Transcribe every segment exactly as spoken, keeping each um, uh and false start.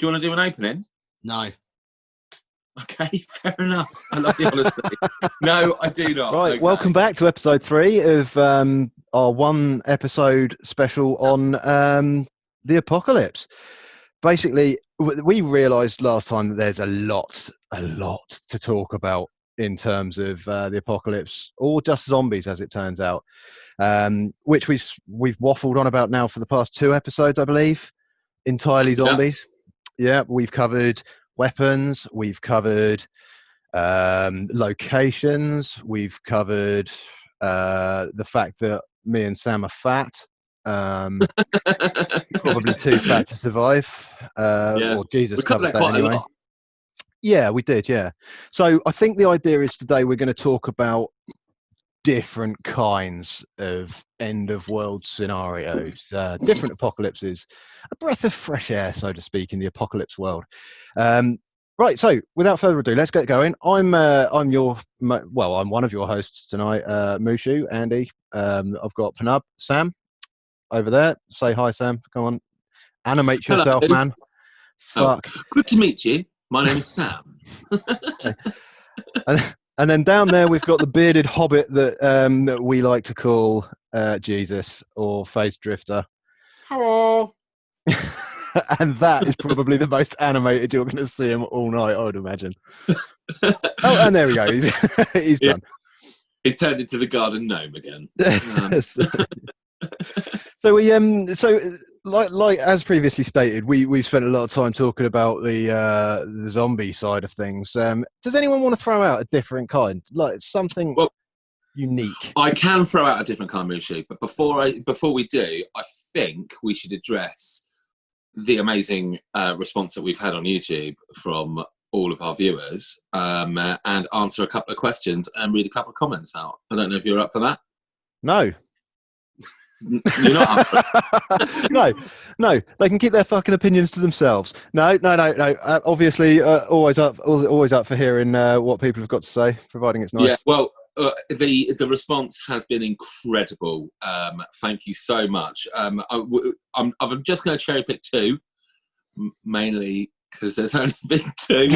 Do you want to do an opening? No. Okay, fair enough. I love the honesty. No, I do not. Right, okay. Welcome back to episode three of um, our one episode special on um, the apocalypse. Basically, we realised last time that there's a lot, a lot to talk about in terms of uh, the apocalypse, or just zombies, as it turns out, um, which we've we've waffled on about now for the past two episodes, I believe. Entirely zombies. Yeah, yeah, we've covered weapons, we've covered um, locations, we've covered uh, the fact that me and Sam are fat. Um, probably too fat to survive. Uh, yeah. Or Jesus covered that anyway. Yeah, we did. Yeah. So I think the idea is today we're going to talk about different kinds of end of world scenarios, uh, different apocalypses, a breath of fresh air, so to speak, in the apocalypse world. Um, right. So without further ado, let's get going. I'm uh, I'm your well, I'm one of your hosts tonight, uh, Mushu Andy. Um, I've got Penub Sam over there. Say hi, Sam. Come on. Animate yourself, hello, man. Fuck. Oh, good to meet you. My name is Sam. and, and then down there, we've got the bearded hobbit that, um, that we like to call uh, Jesus or Face Drifter. Hello. And that is probably the most animated you're going to see him all night, I would imagine. Oh, and there we go. He's, he's yeah. done. He's turned into the garden gnome again. Um. So we um so like like as previously stated, we we spent a lot of time talking about the uh the zombie side of things. Um does anyone want to throw out a different kind, like something well, unique? I can throw out a different kind, Mushu, but before I before we do, I think we should address the amazing uh response that we've had on YouTube from all of our viewers, um uh, and answer a couple of questions and read a couple of comments out. I don't know if you're up for that. No. You're not no, no. They can keep their fucking opinions to themselves. No, no, no, no. Uh, obviously, uh, always up, always up for hearing uh, what people have got to say, providing it's nice. Yeah. Well, uh, the the response has been incredible. Um, thank you so much. Um, I, I'm I'm just going to cherry pick two, mainly because there's only been two.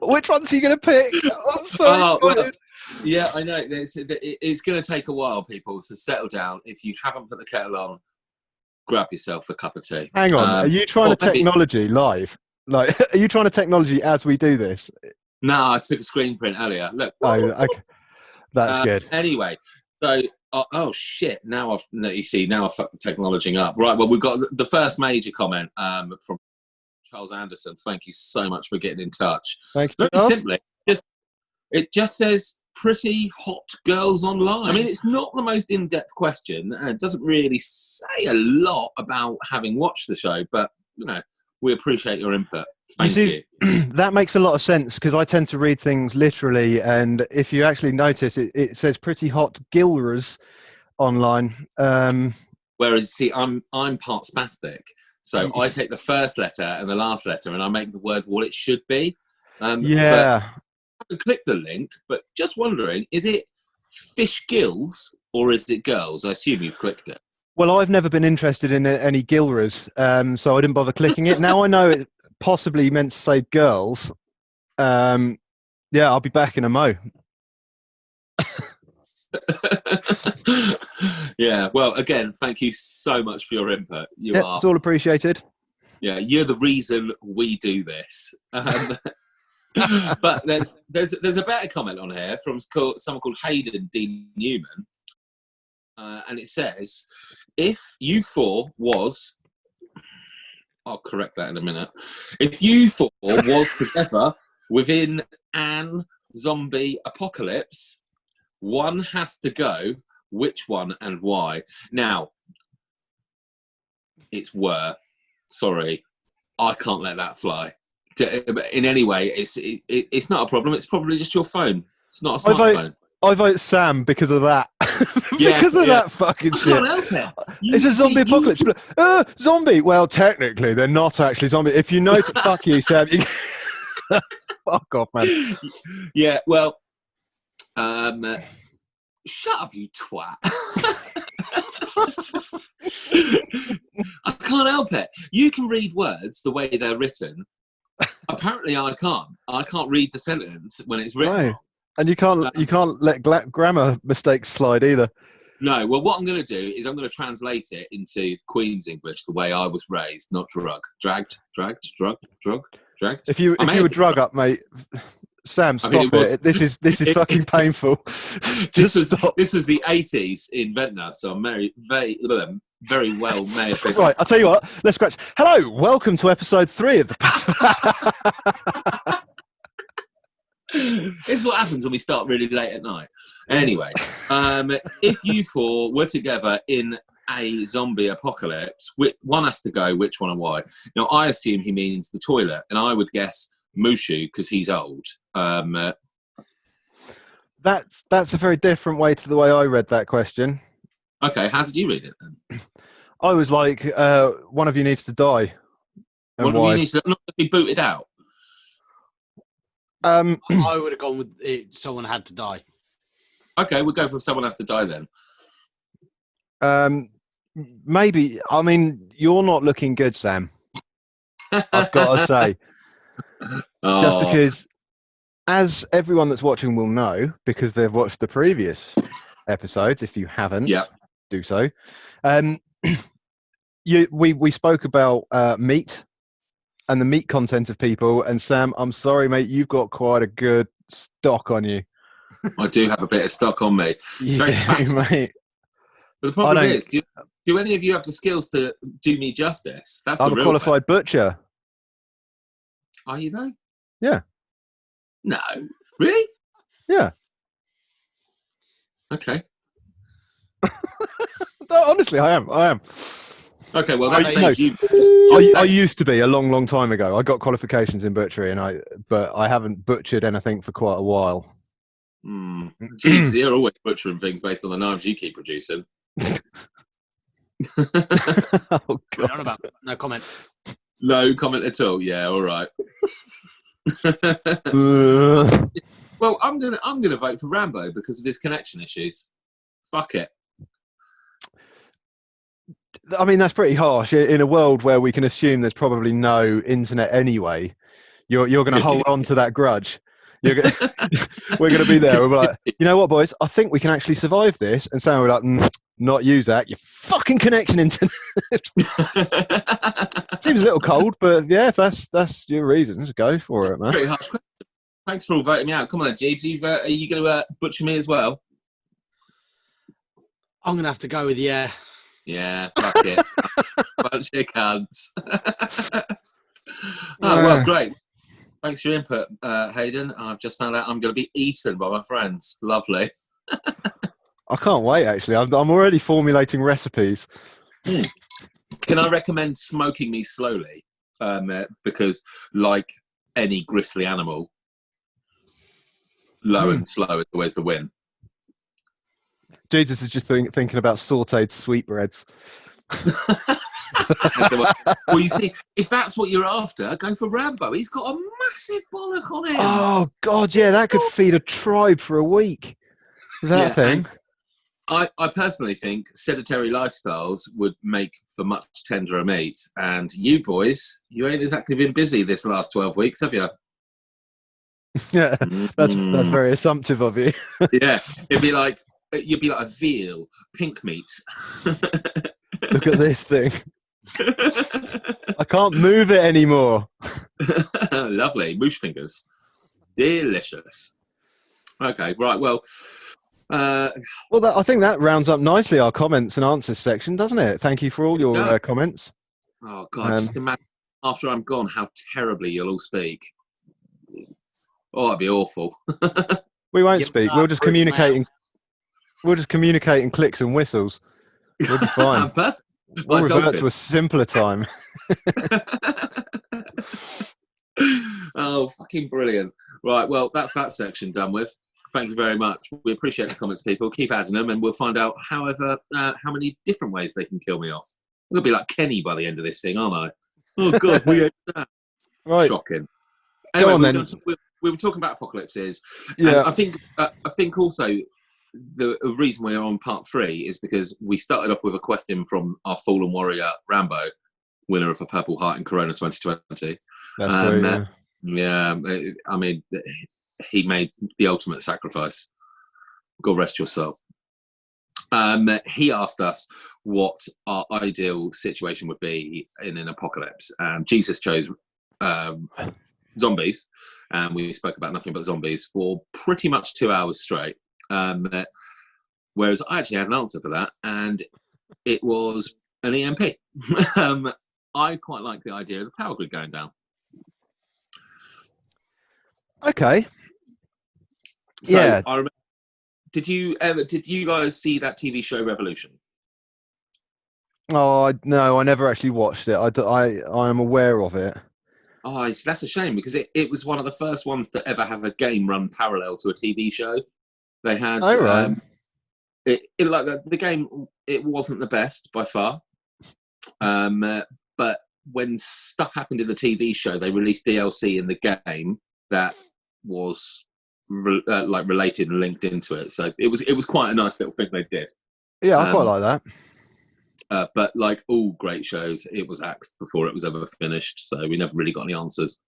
Which ones are you going to pick? I'm so oh, well, yeah, I know. It's, it's going to take a while, people, so settle down. If you haven't put the kettle on, grab yourself a cup of tea. Hang on. Um, are you trying to technology maybe... live? Like, are you trying to technology as we do this? No, I took a screen print earlier. Look. Oh, okay. That's um, good. Anyway, so, oh, oh, shit. Now I've, you see, now I've fucked the technology up. Right, well, we've got the first major comment um, from Charles Anderson. Thank you so much for getting in touch. Thank you. Very simply, just, it just says pretty hot girls online. I mean, it's not the most in-depth question and it doesn't really say a lot about having watched the show, but you know, we appreciate your input. Thank you. See, that makes a lot of sense because I tend to read things literally, and if you actually notice, it, it says pretty hot gilras online. Um, Whereas, see, I'm I'm part spastic. So I take the first letter and the last letter and I make the word what it should be. Um, yeah. I can click the link, but just wondering, is it fish gills or is it girls? I assume you've clicked it. Well, I've never been interested in any gilras, um, so I didn't bother clicking it. Now I know it possibly meant to say girls. Um, yeah, I'll be back in a mo. Yeah, well, again, thank you so much for your input. You yep, are it's all appreciated. Yeah, you're the reason we do this. Um, but there's there's there's a better comment on here from someone called Hayden D Newman, uh, and it says, if you four was, I'll correct that in a minute. If you four was together within an zombie apocalypse, one has to go. Which one and why? Now, it's were. Sorry, I can't let that fly. In any way, it's it, it's not a problem. It's probably just your phone. It's not a smartphone. I, I vote Sam because of that. Yeah, because of yeah. that fucking shit. I can't help it. You it's a zombie see, apocalypse. You... Uh, zombie. Well, technically, they're not actually zombie. If you notice, fuck you, Sam. You... Fuck off, man. Yeah. Well. Um, uh, shut up, you twat! I can't out there. You can read words the way they're written. Apparently, I can't. I can't read the sentence when it's written. No. And you can't. Um, you can't let gla- grammar mistakes slide either. No. Well, what I'm going to do is I'm going to translate it into Queen's English, the way I was raised, not drug, dragged, dragged, drugged, drugged, dragged. If you, I if you were drug up, mate. Sam, stop I mean, it, was, it. This is this is it, fucking painful. Just this was stop. This was the eighties in Ventnor, so I'm very very very well may have been. Right, I'll tell you what. Let's scratch. Hello, welcome to episode three of the. This is what happens when we start really late at night. Anyway, um, if you four were together in a zombie apocalypse, which one has to go? Which one and why? Now, I assume he means the toilet, and I would guess Mushu because he's old. Um, uh, that's that's a very different way to the way I read that question. Okay, how did you read it then? I was like, uh, one of you needs to die. One of you needs to not be booted out. Um, I would have gone with it, someone had to die. Okay, we'll go for someone has to die then. Um, maybe. I mean, you're not looking good, Sam. I've got to say. Oh. Just because, as everyone that's watching will know, because they've watched the previous episodes, if you haven't, yep. do so. Um, you, we, we spoke about uh, meat and the meat content of people, and Sam, I'm sorry, mate, you've got quite a good stock on you. I do have a bit of stock on me. It's you very do, mate. But the problem is, do, do any of you have the skills to do me justice? That's I'm a qualified way. Butcher. Are you though? Yeah. No. Really? Yeah. Okay. No, honestly, I am. I am. Okay, well, that I, no, you... I, I used to be a long, long time ago. I got qualifications in butchery, and I, but I haven't butchered anything for quite a while. Mm. Jeeves, you're always butchering things based on the knives you keep producing. Oh, God. Not about no comment. No comment at all. Yeah, all right. uh. Well, I'm gonna I'm gonna vote for Rambo because of his connection issues. Fuck it. I mean, that's pretty harsh. In a world where we can assume there's probably no internet anyway, you're you're going to hold on to that grudge. You're gonna, we're going to be there. We're like, you know what, boys? I think we can actually survive this. And Sam will be like, mm, not use that. Your fucking connection internet. Seems a little cold, but yeah, if that's that's your reasons, go for it, man. Pretty harsh question. Thanks for all voting me out. Come on, Jeeves, you've, uh, are you going to uh, butcher me as well? I'm going to have to go with yeah. Yeah, fuck it. Bunch of cunts. Oh, well, great. Thanks for your input, uh, Hayden. I've just found out I'm going to be eaten by my friends. Lovely. I can't wait, actually. I'm, I'm already formulating recipes. Mm. Can I recommend smoking me slowly? Um, uh, because, like any grisly animal, low mm. and slow is always the win. Jesus is just think, thinking about sautéed sweetbreads. Well, you see, if that's what you're after, go for Rambo. He's got a massive bollock on him. Oh, God, yeah, that could feed a tribe for a week. That yeah, thing. I, I personally think sedentary lifestyles would make for much tenderer meat. And you boys, you ain't exactly been busy this last twelve weeks, have you? Yeah, that's, mm. that's very assumptive of you. Yeah, it'd be like... You'd be like a veal, pink meat. Look at this thing. I can't move it anymore. Lovely. Moosh fingers. Delicious. Okay, right, well... Uh, well, that, I think that rounds up nicely our comments and answers section, doesn't it? Thank you for all your no. uh, comments. Oh, God, um, just imagine after I'm gone how terribly you'll all speak. Oh, that'd be awful. We won't You're speak. We'll just communicate... In- We'll just communicate in clicks and whistles. We'll be fine. Perfect. We'll like revert to a simpler time. Oh, fucking brilliant. Right, well, that's that section done with. Thank you very much. We appreciate the comments, people. Keep adding them, and we'll find out however, uh, how many different ways they can kill me off. I'm going to be like Kenny by the end of this thing, aren't I? Oh, God, we ate that. Right. Shocking. Anyway, Go on, we, then. We, we were talking about apocalypses. Yeah. And I think. Uh, I think also... The reason we're on part three is because we started off with a question from our fallen warrior Rambo, winner of a Purple Heart in Corona twenty twenty. That's um, right, yeah. yeah, I mean, he made the ultimate sacrifice. Go rest yourself. Um, he asked us what our ideal situation would be in an apocalypse. Um, Jesus chose um, zombies, and we spoke about nothing but zombies for pretty much two hours straight. Um, whereas I actually had an answer for that, and it was an E M P. um, I quite like the idea of the power grid going down. Okay. So yeah. I remember, did you ever? Did you guys see that T V show Revolution? Oh I, no, I never actually watched it. I I I am aware of it. Oh, see, that's a shame because it, it was one of the first ones to ever have a game run parallel to a T V show. They had. Oh right. Um, it, it like the, the game. It wasn't the best by far, um, uh, but when stuff happened in the T V show, they released D L C in the game that was re- uh, like related and linked into it. So it was it was quite a nice little thing they did. Yeah, I um, quite like that. Uh, but like all great shows, it was axed before it was ever finished, so we never really got any answers.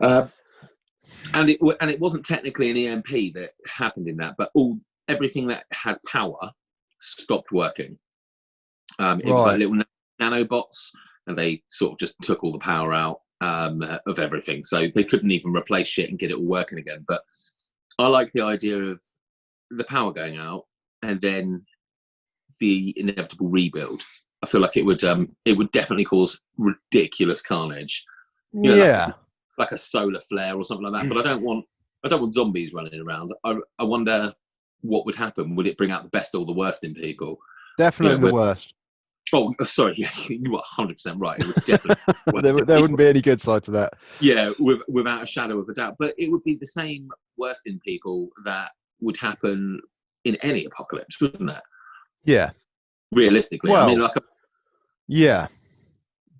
Uh, and it and it wasn't technically an E M P that happened in that, but all everything that had power stopped working. Um, it right. was like little nanobots, and they sort of just took all the power out um, of everything, so they couldn't even replace shit and get it all working again. But I like the idea of the power going out, and then the inevitable rebuild. I feel like it would um it would definitely cause ridiculous carnage, you know, yeah like, like a solar flare or something like that. But I don't want I don't want zombies running around. I, I wonder what would happen. Would it bring out the best or the worst in people? Definitely, you know, the worst. Oh, sorry, yeah, you were one hundred percent right. It would definitely there, there wouldn't be any good side to that, yeah with, without a shadow of a doubt. But it would be the same worst in people that would happen in any apocalypse, wouldn't it? Yeah, realistically. Well, I mean, like a... yeah,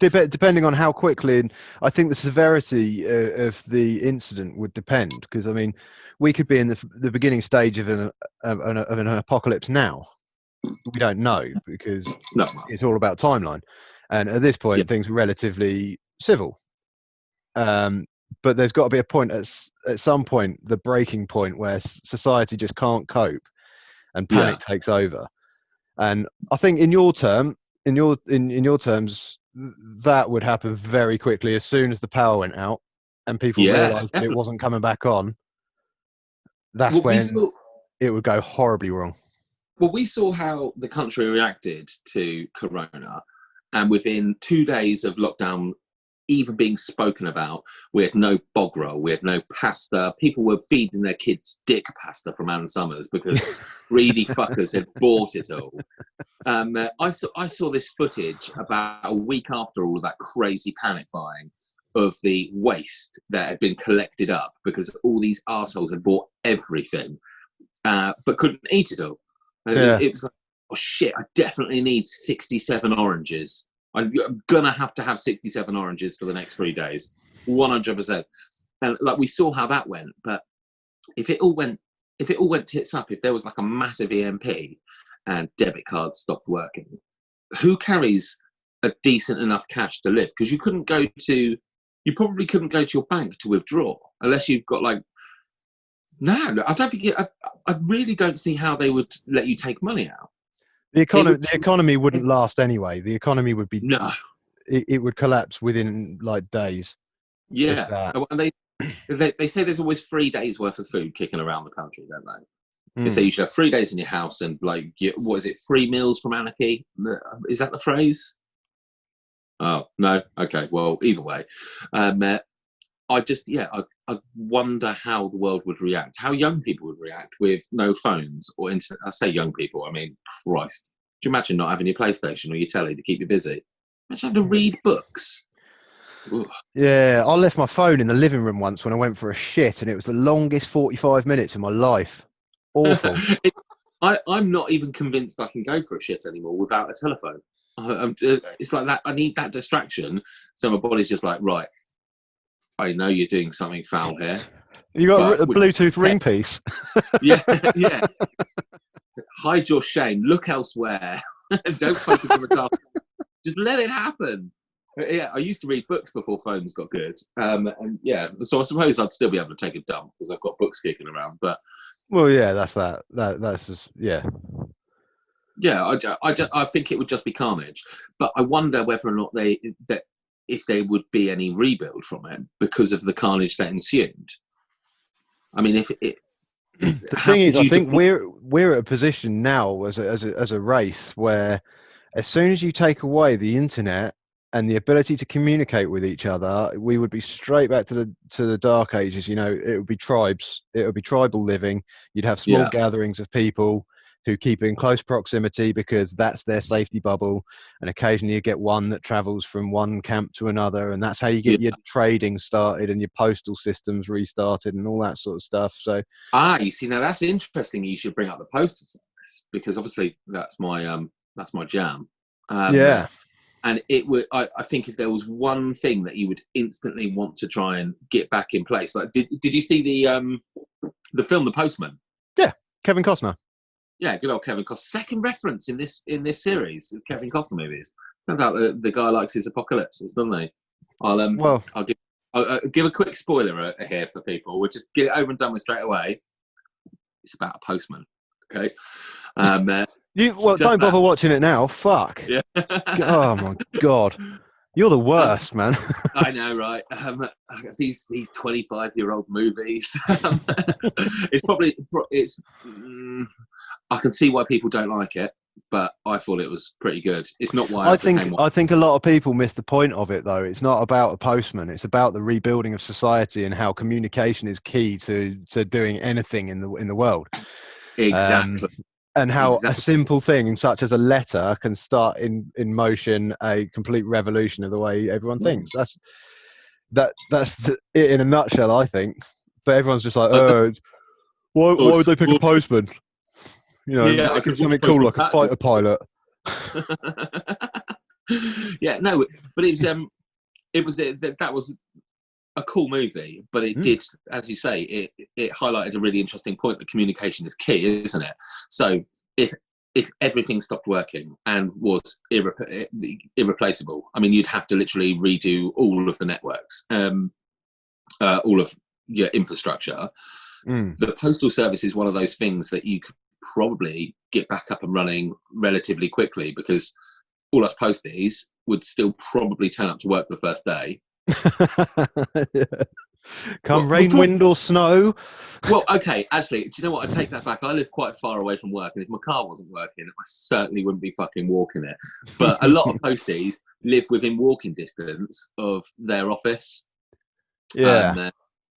De- depending on how quickly, and I think the severity uh, of the incident would depend. Because I mean, we could be in the the beginning stage of an of an, of an apocalypse now. We don't know because no. it's all about timeline. And at this point, yeah. things are relatively civil. Um, but there's got to be a point at at some point, the breaking point where society just can't cope, and panic yeah. takes over. And I think in your term, in your in, in your terms, that would happen very quickly as soon as the power went out and people yeah, realised it wasn't coming back on. That's well, when saw, it would go horribly wrong. Well, we saw how the country reacted to Corona, and within two days of lockdown even being spoken about, we had no bog roll, we had no pasta. People were feeding their kids dick pasta from Ann Summers because greedy fuckers had bought it all. Um, I saw I saw this footage about a week after all of that crazy panic buying of the waste that had been collected up because all these arseholes had bought everything, uh, but couldn't eat it all. And yeah. it, was, it was like, oh shit, I definitely need sixty-seven oranges. I'm gonna have to have sixty-seven oranges for the next three days, one hundred percent. And like we saw how that went. But if it all went, if it all went tits up, if there was like a massive E M P and debit cards stopped working, who carries a decent enough cash to live? Because you couldn't go to, you probably couldn't go to your bank to withdraw unless you've got like. No, I don't think. I, I really don't see how they would let you take money out. The economy, would, the economy wouldn't it, last anyway. The economy would be no. It, it would collapse within like days. Yeah, and they, they they say there's always three days worth of food kicking around the country, don't they? Mm. They say you should have three days in your house and like you, what is it? Three meals from anarchy? Is that the phrase? Oh no. Okay. Well, either way, um, uh, I just yeah, I, I wonder how the world would react, how young people would react with no phones or internet. I say young people, I mean, Christ. Do you imagine not having your PlayStation or your telly to keep you busy? Imagine having to read books. Ooh. Yeah, I left my phone in the living room once when I went for a shit, and it was the longest forty-five minutes of my life. Awful. it, I, I'm not even convinced I can go for a shit anymore without a telephone. I, I'm, it's like that. I need that distraction. So my body's just like, right. I know you're doing something foul here. You got a Bluetooth ring piece. yeah, yeah. Hide your shame. Look elsewhere. Don't focus on the task. Just let it happen. Yeah, I used to read books before phones got good. Um, and yeah, so I suppose I'd still be able to take a dump because I've got books kicking around. But well, yeah, that's that. that that's just, yeah. Yeah, I, I, I think it would just be carnage. But I wonder whether or not they, that if there would be any rebuild from it because of the carnage that ensued. I mean, if it... The thing is, I think we're we're at a position now as a, as a, as a race where as soon as you take away the internet and the ability to communicate with each other, we would be straight back to the to the dark ages. You know, it would be tribes. It would be tribal living. You'd have small yeah. gatherings of people who keep in close proximity because that's their safety bubble. And occasionally you get one that travels from one camp to another. And that's how you get yeah. your trading started and your postal systems restarted and all that sort of stuff. So, ah, you see, now that's interesting. You should bring up the postal service because obviously that's my, um, that's my jam. Um, yeah. And it would, I, I think if there was one thing that you would instantly want to try and get back in place, like did, did you see the, um, the film, The Postman? Yeah. Kevin Costner. Yeah, good old Kevin Costner. Second reference in this in this series, Kevin Costner movies. Turns out the, the guy likes his apocalypses, doesn't he? I'll um, well, I'll give I'll, uh, give a quick spoiler here for people. We'll just get it over and done with straight away. It's about a postman, okay? Um, uh, you well, don't bother that. watching it now. Fuck. Yeah. Oh my god, you're the worst, um, man. I know, right? Um, these these twenty-five year old movies. It's probably it's. Mm, I can see why people don't like it, but I thought it was pretty good. It's not why I, I think I think a lot of people miss the point of it, though. It's not about a postman. It's about the rebuilding of society and how communication is key to, to doing anything in the in the world. Exactly. Um, and how exactly. a simple thing such as a letter can start in, in motion a complete revolution of the way everyone thinks. That's that that's the, it in a nutshell, I think. But everyone's just like, oh, why, why would they pick a postman? You know, yeah, I could something cool like a fighter pilot. Yeah, no, but it was um, it was a, that was a cool movie, but it mm. did, as you say, it it highlighted a really interesting point that communication is key, isn't it? So if if everything stopped working and was irre- irreplaceable, I mean, you'd have to literally redo all of the networks, um, uh, all of your infrastructure. Mm. The postal service is one of those things that you could probably get back up and running relatively quickly because all us posties would still probably turn up to work the first day. yeah. Come well, rain, well, wind or snow. Well, okay, actually, do you know what? I take that back. I live quite far away from work, and if my car wasn't working, I certainly wouldn't be fucking walking it. But a lot of posties live within walking distance of their office. Yeah. Um,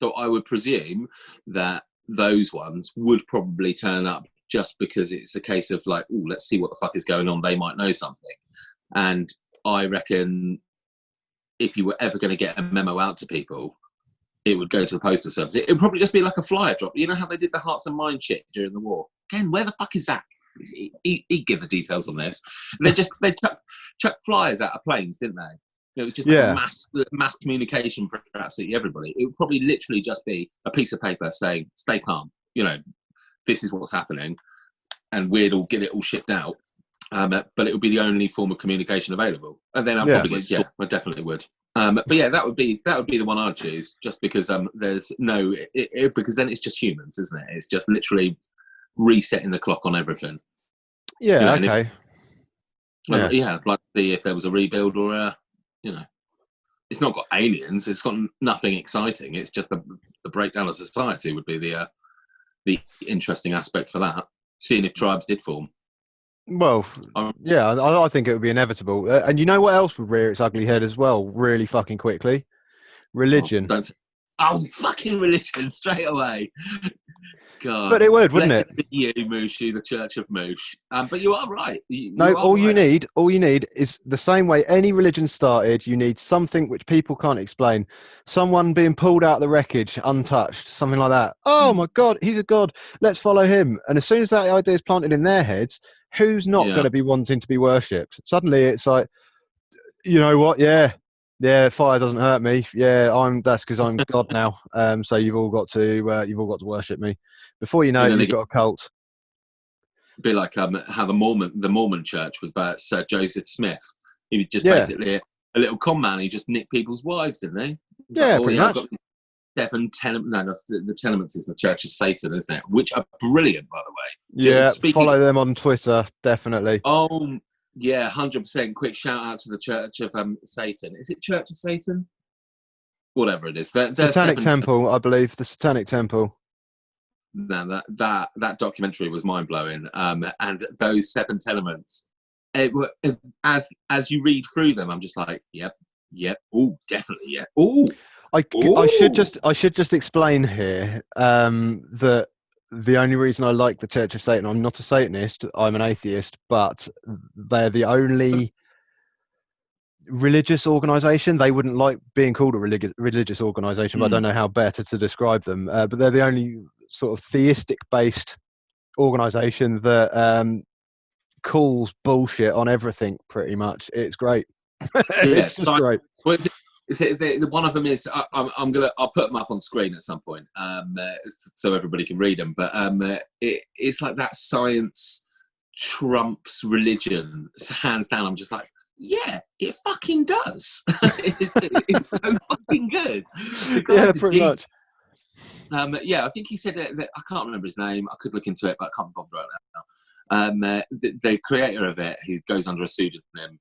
so I would presume that those ones would probably turn up just because it's a case of like, oh, let's see what the fuck is going on. They might know something. And I reckon if you were ever going to get a memo out to people, it would go to the postal service. It would probably just be like a flyer drop. You know how they did the hearts and minds shit during the war? Again, where the fuck is that? He, he, he'd give the details on this. And they just, they chuck, chuck flyers out of planes, didn't they? It was just yeah. like mass, mass communication for absolutely everybody. It would probably literally just be a piece of paper saying, stay calm, you know, this is what's happening, and we'd all get it all shipped out. Um, but it would be the only form of communication available. And then I'd yeah, probably get, yeah, I definitely would. Um, but yeah, that would be that would be the one I'd choose, just because um, there's no, it, it, because then it's just humans, isn't it? It's just literally resetting the clock on everything. Yeah, you know, okay. If, like, yeah. yeah, like the, if there was a rebuild or a, you know, it's not got aliens. It's got nothing exciting. It's just the the breakdown of society would be the. Uh, the interesting aspect for that, seeing if tribes did form. Well, um, yeah, I, I think it would be inevitable. Uh, and you know what else would rear its ugly head as well, really fucking quickly? Religion. Oh, don't, oh fucking religion, straight away. God. But it would, wouldn't it? Be you, Mushu, the Church of Mush. Um, but you are right. You, no, you are all right. you need, all you need is the same way any religion started. You need something which people can't explain. Someone being pulled out of the wreckage, untouched, something like that. Oh my God, he's a god. Let's follow him. And as soon as that idea is planted in their heads, who's not yeah. going to be wanting to be worshipped? Suddenly, it's like, you know what? Yeah. Yeah, fire doesn't hurt me. Yeah, I'm. That's because I'm God now. Um, so you've all got to, uh, you've all got to worship me. Before you know it, you've got a cult. It'd be like um, how the Mormon, the Mormon Church with uh, Sir Joseph Smith. He was just yeah. basically a little con man who just nicked people's wives, didn't they? Yeah, like, pretty oh, yeah, much. I've got seven tenem- no, no, the tenements is the Church of Satan, isn't it? Which are brilliant, by the way. Yeah, Speaking follow them on Twitter, definitely. Oh, yeah, one hundred percent. Quick shout out to the Church of um, Satan. Is it Church of Satan? Whatever it is. They're, they're Satanic Temple, ten- I believe. The Satanic Temple. No, that that that documentary was mind blowing. Um, and those seven tenements, it, it, as as you read through them, I'm just like, yep, yep, oh, definitely, yeah, oh. I ooh. I should just I should just explain here um, that the only reason I like the Church of Satan, I'm not a Satanist, I'm an atheist, but they're the only religious organization. They wouldn't like being called a relig- religious organization, but mm. I don't know how better to describe them. Uh, but they're the only sort of theistic based organization that um calls bullshit on everything, pretty much. It's great. Yeah, it's just so great. Well, is it, is it the, the one of them is I, I'm, I'm gonna I'll put them up on screen at some point um uh, so everybody can read them, but um uh, it, it's like that science trumps religion, so hands down. I'm just like, yeah, it fucking does. it's, it's so fucking good. Yeah, pretty G- much. Um, yeah, I think he said that, that I can't remember his name. I could look into it, but I can't bother right now. Um, uh, the, the creator of it, who goes under a pseudonym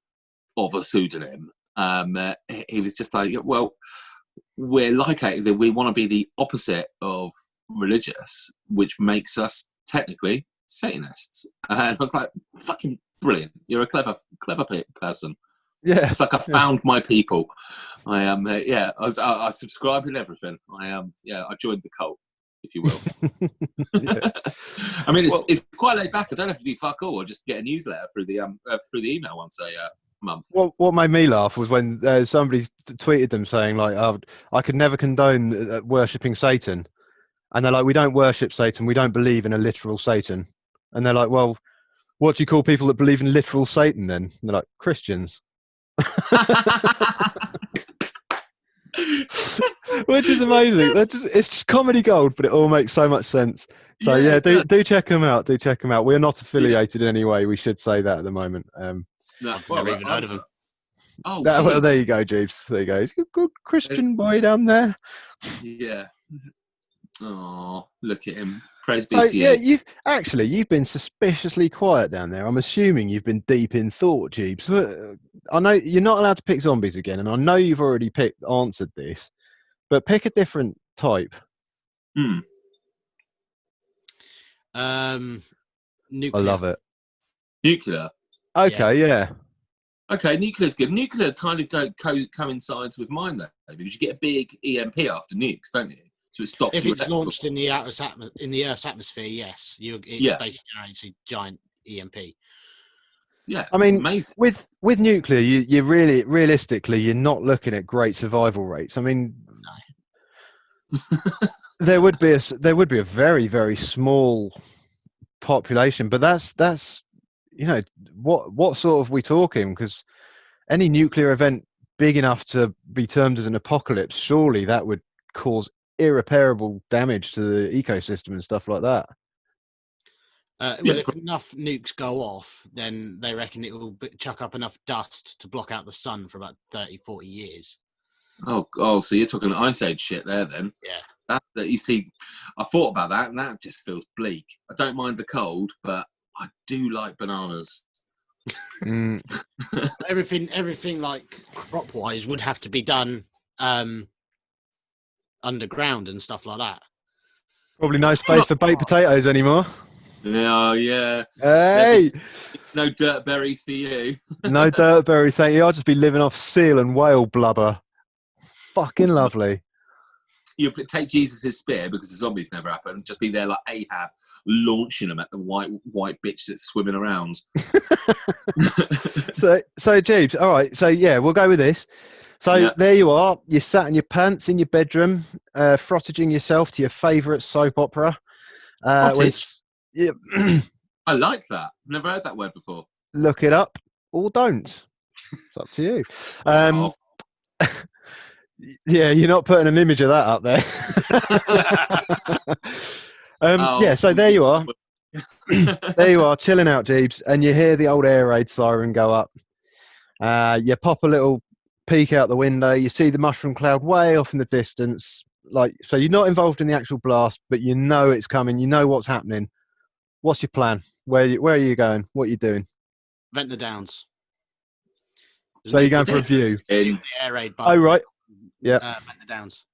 of a pseudonym, um, uh, he was just like, "Well, we're like a, we want to be the opposite of religious, which makes us technically Satanists." And I was like, "Fucking brilliant! You're a clever, clever person." Yeah, it's like I found yeah. my people. I am, um, uh, yeah. I, was, I, I subscribed and everything. I am, um, yeah. I joined the cult, if you will. I mean, it's, well, it's quite laid back. I don't have to do fuck all. I just get a newsletter through the um uh, through the email once a uh, month. Well, what made me laugh was when uh, somebody tweeted them saying like, oh, "I could never condone uh, worshipping Satan," and they're like, "We don't worship Satan. We don't believe in a literal Satan." And they're like, "Well, what do you call people that believe in literal Satan then?" And they're like, "Christians." Which is amazing. They're just, it's just comedy gold, but it all makes so much sense. So yeah, yeah do do check them out. Do check them out. We're not affiliated yeah. in any way. We should say that at the moment. Um, no, I've never well, even heard of them. Oh, that, well, there you go, Jeeves. There you go. He's a good Christian boy down there. Yeah. Oh, look at him. Praise be so, to you. Yeah, you've actually you've been suspiciously quiet down there. I'm assuming you've been deep in thought, Jeeves. I know you're not allowed to pick zombies again, and I know you've already picked answered this, but pick a different type. Hmm. Um. Nuclear. I love it. Nuclear. Okay. Yeah. yeah. Okay. Nuclear's good. Nuclear kind of go, co- coincides with mine though, because you get a big E M P after nukes, don't you? So it stops. If it's launched in the outer atmo- in the Earth's atmosphere, yes, you it yeah. basically generates a giant E M P. Yeah, I mean, amazing. with with nuclear, you you really realistically you're not looking at great survival rates. I mean, no. there would be a there would be a very very small population, but that's that's you know what what sort of we talking? Because any nuclear event big enough to be termed as an apocalypse, surely that would cause irreparable damage to the ecosystem and stuff like that. Uh, well, yeah. If enough nukes go off, then they reckon it will chuck up enough dust to block out the sun for about thirty, forty years. Oh, oh, so you're talking Ice Age shit there then. Yeah. That, that you see, I thought about that and that just feels bleak. I don't mind the cold, but I do like bananas. Mm. everything, everything like crop-wise would have to be done um, underground and stuff like that. Probably no space for baked potatoes anymore. Oh, yeah. Hey! No dirt berries for you. No dirt berries, thank you. I'll just be living off seal and whale blubber. Fucking lovely. You take Jesus' spear, because the zombies never happen, just be there like Ahab, launching them at the white white bitch that's swimming around. so, so, Jeeves, all right, so, yeah, we'll go with this. So yeah. There you are. You sat in your pants in your bedroom, uh, frottaging yourself to your favourite soap opera. Uh, Yeah. I like that. Never heard that word before. Look it up or don't. It's up to you. Um, yeah, you're not putting an image of that up there. um, oh. Yeah, so there you are. There you are, chilling out, Jeeves, and you hear the old air raid siren go up. Uh, you pop a little peek out the window, you see the mushroom cloud way off in the distance. Like, so you're not involved in the actual blast, but you know it's coming. You know what's happening. What's your plan? Where where are you going? What are you doing? Vent the Downs. There's so no you're going for a view. In... Air raid bar. Oh, right. Yeah. Uh, Vent the Downs.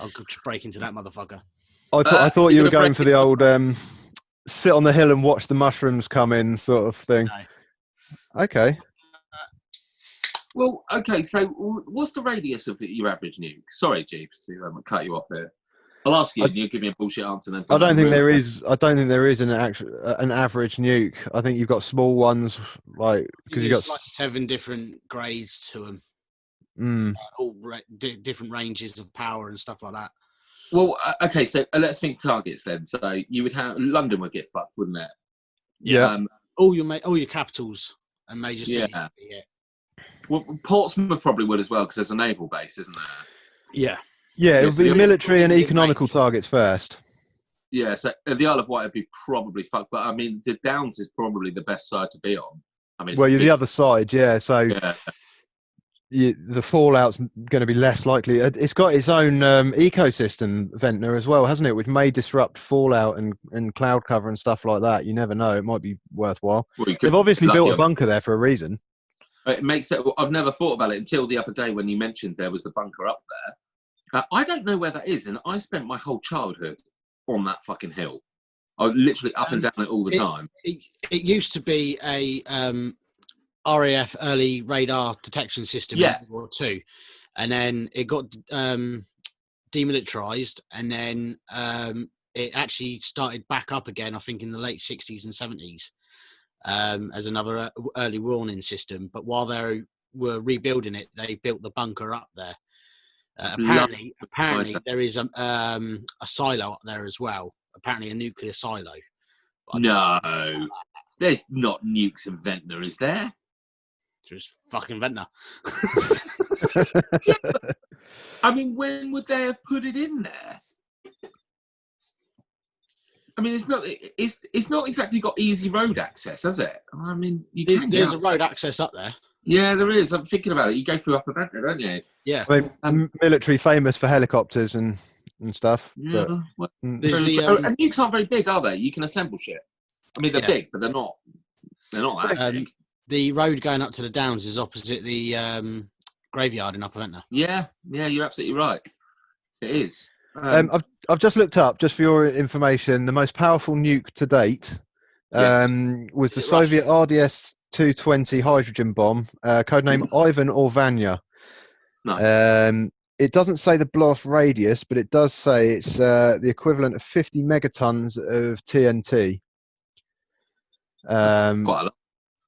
I'll break into that motherfucker. I thought uh, I thought you were going for the old um, sit on the hill and watch the mushrooms come in sort of thing. No. Okay. Well, okay, so what's the radius of your average nuke? Sorry, Jeeves, to um, cut you off there. I'll ask you, I, and you give me a bullshit answer. Then I don't think there it. is. I don't think there is an actual an average nuke. I think you've got small ones, like because you got like seven different grades to them, mm. uh, all re- d- different ranges of power and stuff like that. Well, uh, okay, so uh, let's think targets then. So you would have London would get fucked, wouldn't it? Yeah. Um, all your ma- all your capitals and major cities. Yeah. Would get. Well, Portsmouth probably would as well because there's a naval base, isn't there? Yeah. Yeah, it would be military and economical targets first. Yeah, so the Isle of Wight would be probably fucked, but I mean, the Downs is probably the best side to be on. I mean, well, you're the other side, yeah, so yeah. You, the fallout's going to be less likely. It's got its own um, ecosystem, Ventnor, as well, hasn't it, which may disrupt fallout and, and cloud cover and stuff like that. You never know, it might be worthwhile. Well, They've obviously built a bunker there for a reason. It makes it, I've never thought about it until the other day when you mentioned there was the bunker up there. Uh, I don't know where that is, and I spent my whole childhood on that fucking hill. I literally up um, and down it all the it, time. It, it used to be a um, R A F early radar detection system, yeah. in World War Two, and then it got um, demilitarized, and then um, it actually started back up again. I think in the late sixties and seventies um, as another early warning system. But while they were rebuilding it, they built the bunker up there. Uh, apparently, apparently there is a, um, a silo up there as well. Apparently, a nuclear silo. No, there's not nukes in Ventnor, is there? Just fucking Ventnor. Yeah, but, I mean, when would they have put it in there? I mean, it's not it's it's not exactly got easy road access, has it? I mean, you there, can there's a road access up there. Yeah, there is. I'm thinking about it. You go through Upper Ventnor, don't you? Yeah. I mean, um, military famous for helicopters and, and stuff. Yeah. But, well, the, um, and nukes aren't very big, are they? You can assemble shit. I mean, they're yeah. big, but they're not. They're not that um, big. The road going up to the Downs is opposite the um, graveyard in Upper Ventnor. Yeah, yeah, you're absolutely right. It is. Um, um, I've I've just looked up, just for your information, the most powerful nuke to date um, yes. was is the Soviet Russian? R D S two twenty hydrogen bomb, uh, codename Ivan Orvanya. Nice. Um, it doesn't say the blast radius, but it does say it's uh, the equivalent of fifty megatons of T N T, um, quite a lot.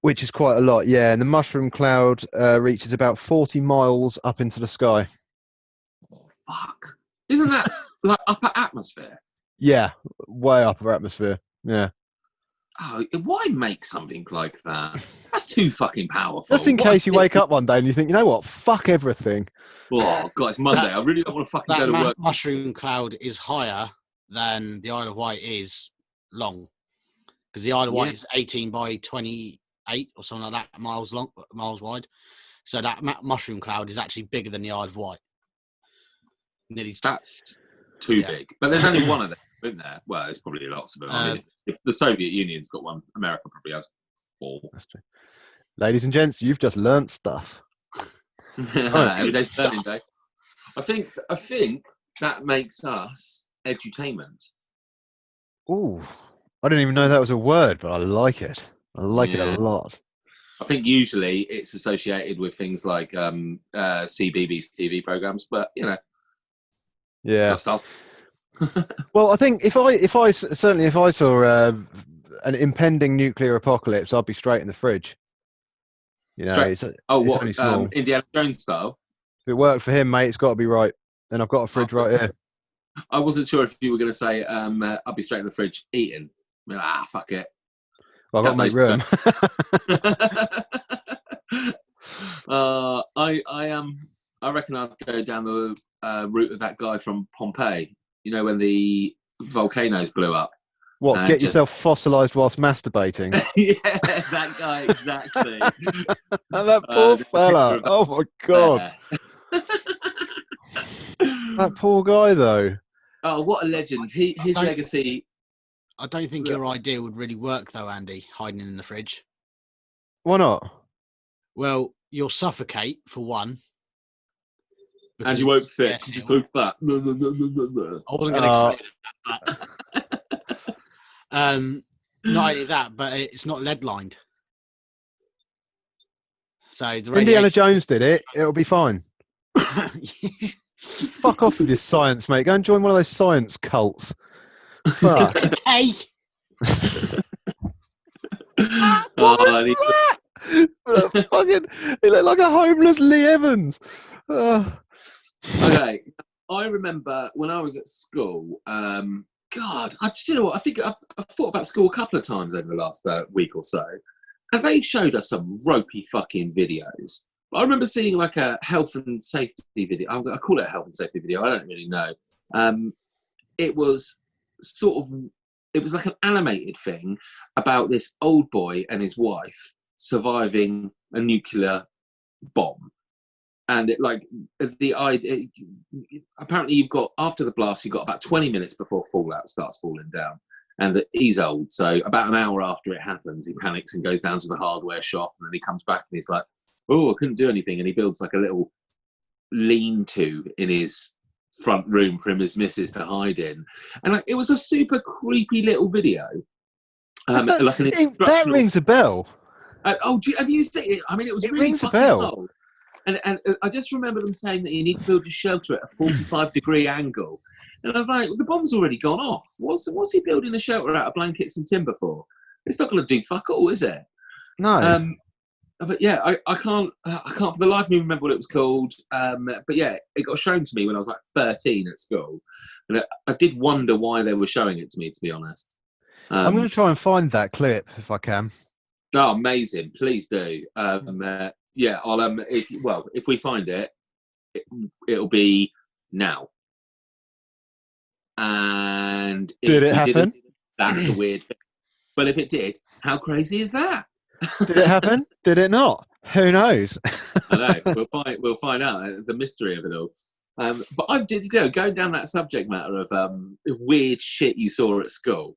Which is quite a lot, yeah. And the mushroom cloud uh, reaches about forty miles up into the sky. Oh, fuck. Isn't that like upper atmosphere? Yeah, way upper atmosphere, yeah. Oh, why make something like that? That's too fucking powerful. Just in what case you wake up one day and you think, you know what? Fuck everything. Oh, God, it's Monday. That, I really don't want to fucking go to ma- work. That mushroom cloud is higher than the Isle of Wight is long. Because the Isle of Wight yeah. is eighteen by twenty-eight or something like that, miles long, miles wide. So that ma- mushroom cloud is actually bigger than the Isle of Wight. Nearly That's too yeah. big. But there's only one of them. Isn't there? Well, there's probably lots of them. I mean, um, if, if the Soviet Union's got one, America probably has four. That's true. Ladies and gents, you've just learnt stuff. oh, stuff. Day. I think I think that makes us edutainment. Ooh, I didn't even know that was a word, but I like it. I like yeah. it a lot. I think usually it's associated with things like um, uh, C B B S T V programs, but you know, yeah. That's us. Well, I think if I, if I certainly if I saw uh, an impending nuclear apocalypse, I'd be straight in the fridge. You know, straight. It's, oh, it's what um, Indiana Jones style? If it worked for him, mate, it's got to be right. And I've got a fridge oh, right okay. here. I wasn't sure if you were going to say um, uh, I'll be straight in the fridge eating. I mean, ah, fuck it. Well, I've got to make room. uh, I I um I reckon I'd go down the uh, route of that guy from Pompeii. You know, when the volcanoes blew up What, uh, get just... yourself fossilized whilst masturbating? Yeah, that guy, exactly. And that poor uh, fella. Oh, my God. That poor guy, though. Oh, what a legend. He, his I legacy... I don't think your idea would really work, though, Andy, hiding in the fridge. Why not? Well, you'll suffocate, for one. And you won't fit. You just look fat. I wasn't going to uh, explain that. Um, not only that, but it's not lead lined. So the radiation... Indiana Jones did it. It'll be fine. Fuck off with this science, mate. Go and join one of those science cults. Fuck. Okay. Ah, what oh, was that? That fucking, he looked like a homeless Lee Evans. Uh. Okay, I remember when I was at school. Um, God, I, do you know what? I think I've, I've thought about school a couple of times over the last uh, week or so, and they showed us some ropey fucking videos. I remember seeing like a health and safety video. I'm, I call it a health and safety video. I don't really know. Um, it was sort of, it was like an animated thing about this old boy and his wife surviving a nuclear bomb. And it, like the idea, apparently you've got after the blast, you've got about twenty minutes before fallout starts falling down. And that he's old, so about an hour after it happens, he panics and goes down to the hardware shop. And then he comes back and he's like, "Oh, I couldn't do anything." And he builds like a little lean-to in his front room for him, his missus to hide in. And like, it was a super creepy little video. Um, that, like an instructional... that rings a bell. Uh, oh, do you, have you seen it? I mean, it was it really rings a bell. Old. And, and I just remember them saying that you need to build your shelter at a forty-five degree angle. And I was like, well, the bomb's already gone off. What's, what's he building a shelter out of blankets and timber for? It's not going to do fuck all, is it? No. Um, but yeah, I, I can't, I can't for the life of me remember what it was called. Um, but yeah, it got shown to me when I was like thirteen at school. And I, I did wonder why they were showing it to me, to be honest. Um, I'm going to try and find that clip if I can. Oh, amazing. Please do. Um, uh, Yeah, I'll um. If, well, if we find it, it, it'll be now. And did it happen? That's a weird thing. But if it did, how crazy is that? Did it happen? Did it not? Who knows? I know. We'll find. We'll find out the mystery of it all. Um, but I did you know, going down that subject matter of um weird shit you saw at school.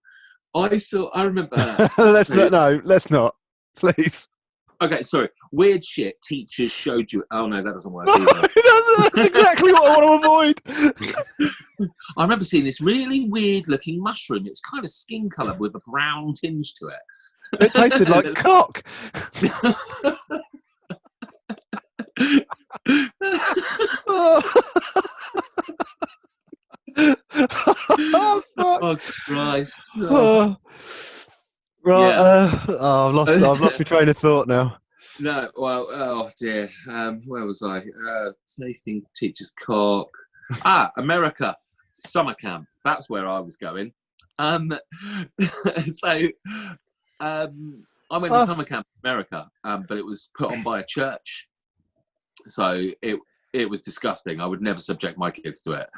I saw. I remember. Let's not. No. Let's not. Please. Okay, sorry. Weird shit teachers showed you. Oh, no, that doesn't work either. That's, that's exactly what I want to avoid. I remember seeing this really weird-looking mushroom. It's kind of skin-coloured with a brown tinge to it. It tasted like cock. Oh, fuck. Oh, Christ. Oh. Right, yeah. uh, oh, I've lost. I've lost my train of thought now. No, well, oh dear. Um, where was I? Uh, tasting teacher's cock. Ah, America summer camp. That's where I was going. Um, so, um, I went to oh. summer camp in America, um, but it was put on by a church. So it it was disgusting. I would never subject my kids to it.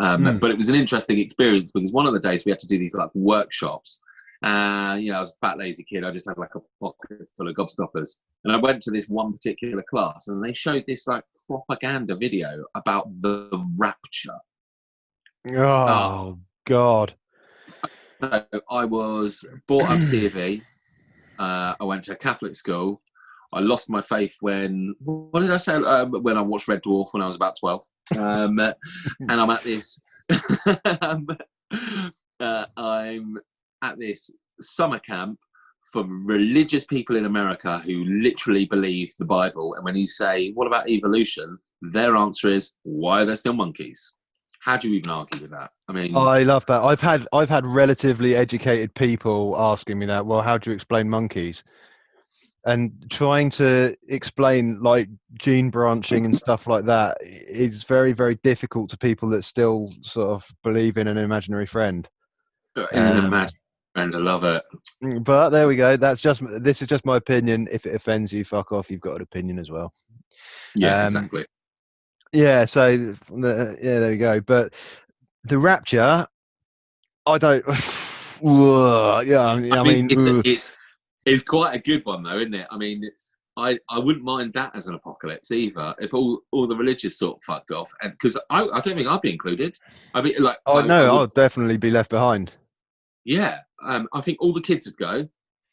Um, mm. But it was an interesting experience because one of the days we had to do these like workshops. Uh, you know, I was a fat, lazy kid. I just had like a pocket full of gobstoppers. And I went to this one particular class and they showed this like propaganda video about the rapture. Oh, um, God. So I was brought up C V. Uh, I went to a Catholic school. I lost my faith when, what did I say? Uh, when I watched Red Dwarf when I was about twelve. Um, and I'm at this, um, uh, I'm, at this summer camp from religious people in America who literally believe the Bible. And when you say, what about evolution? Their answer is, why are there still monkeys? How do you even argue with that? I mean, oh, I love that. I've had, I've had relatively educated people asking me that, well, how do you explain monkeys? And trying to explain like gene branching and stuff like that is very, very difficult to people that still sort of believe in an imaginary friend. In an um, imaginary friend, I love it. But there we go. That's just this is just my opinion. If it offends you, fuck off. You've got an opinion as well. Yeah, um, exactly. Yeah. So the, yeah, there we go. But the rapture, I don't. Whoa, yeah, I mean, I mean it's, it's it's quite a good one though, isn't it? I mean, I, I wouldn't mind that as an apocalypse either, if all, all the religious sort of fucked off, and because I I don't think I'd be included. I mean, like oh I, no, I would, I'll definitely be left behind. Yeah, um, I think all the kids would go.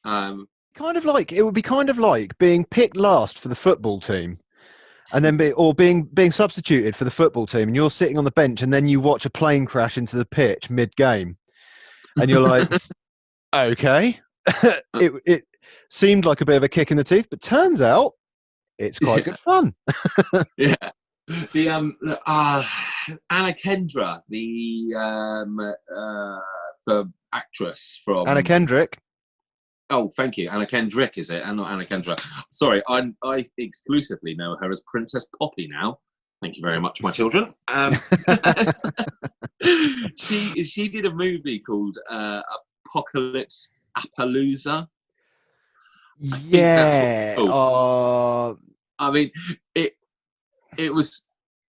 Um, kind of like it would be kind of like being picked last for the football team, and then be or being being substituted for the football team, and you're sitting on the bench, and then you watch a plane crash into the pitch mid-game, and you're like, okay. it it seemed like a bit of a kick in the teeth, but turns out it's quite yeah. good fun. yeah. The um uh, Anna Kendra, the um uh, the actress from Anna Kendrick. Oh, thank you, Anna Kendrick is it, and not Anna Kendra. Sorry, I I exclusively know her as Princess Poppy now. Thank you very much, my children. Um, she she did a movie called uh, Apocalypse Appaloosa. I yeah. What, oh. uh... I mean, it it was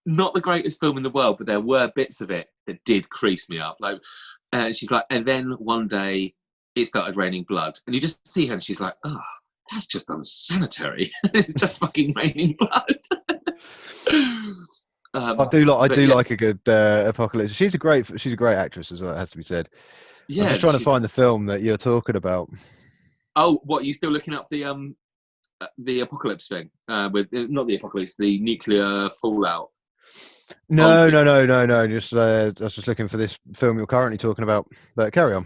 not the greatest film in the world, but there were bits of it that did crease me up. Like, uh, she's like, and then one day it started raining blood, and you just see her, and she's like, oh, that's just unsanitary. It's just fucking raining blood. um, I do like I do yeah. like a good uh, apocalypse. She's a great she's a great actress as well. It has to be said. Yeah, I'm just trying to find the film that you're talking about. Oh, what, are you still looking up the um the apocalypse thing? Uh, with not the apocalypse, the nuclear fallout. No, um, no, no, no, no. Just uh, I was just looking for this film you're currently talking about. But carry on.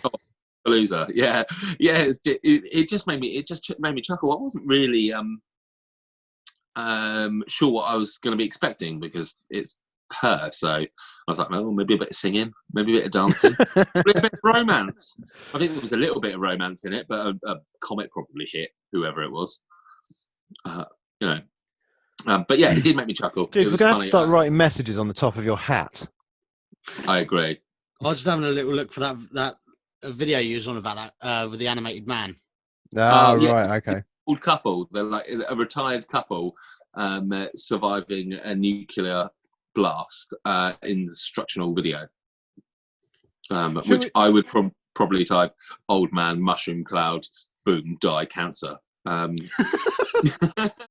Loser, yeah, yeah. It's, it, it just made me it just made me chuckle. I wasn't really um um sure what I was going to be expecting because it's her, so. I was like, oh, maybe a bit of singing, maybe a bit of dancing, a bit of romance. I think there was a little bit of romance in it, but a, a comet probably hit whoever it was. Uh, you know, um, but yeah, it did make me chuckle. Dude, we're gonna have to start writing messages on the top of your hat. I agree. I was just having a little look for that that video you was on about that uh, with the animated man. Oh, um, yeah, right, okay. It's an old couple, they're like a retired couple um, uh, surviving a nuclear blast uh instructional video um Should which we... I would pro- probably type old man mushroom cloud boom die cancer um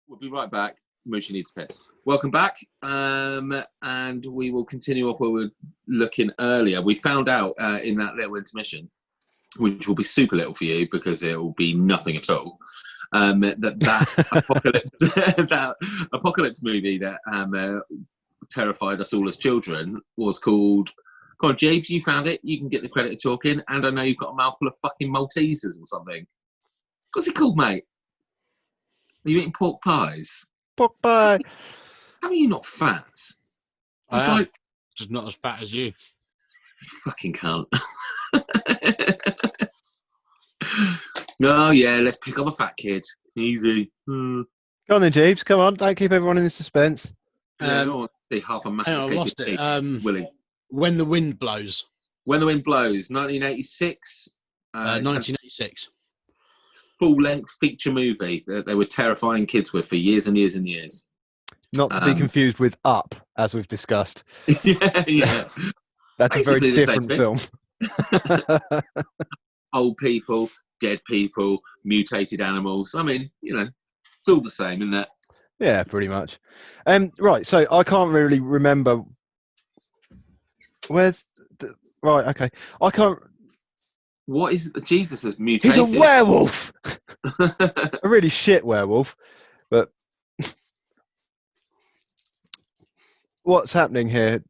We'll be right back. Mushu needs piss. Welcome back, um and we will continue off where we were looking earlier. We found out uh, in that little intermission, which will be super little for you because it will be nothing at all, um that that apocalypse that apocalypse movie that um uh, terrified us all as children was called, God, Jeeves, you found it, you can get the credit of talking, and I know you've got a mouthful of fucking Maltesers or something. What's it called, mate? Are you eating pork pies? Pork pie. How are you not fat? It's I like am. Just not as fat as you. You fucking cunt. Oh yeah, let's pick on the fat kid. Easy. Mm. Go on then, Jeeves, come on, don't keep everyone in suspense. Yeah, um, half a massive on, I lost it. Um, Willing. When the Wind Blows. When the Wind Blows, nineteen eighty-six. Uh, uh, nineteen eighty-six. Full-length feature movie that they were terrifying kids with for years and years and years. Not to um, be confused with Up, as we've discussed. Yeah, yeah. That's basically a very different film. Old people, dead people, mutated animals. I mean, you know, it's all the same, isn't it? Yeah, pretty much. Um, right, so I can't really remember. Where's the, right? Okay, I can't. What is it? Jesus has mutated? He's a werewolf. A really shit werewolf. But what's happening here?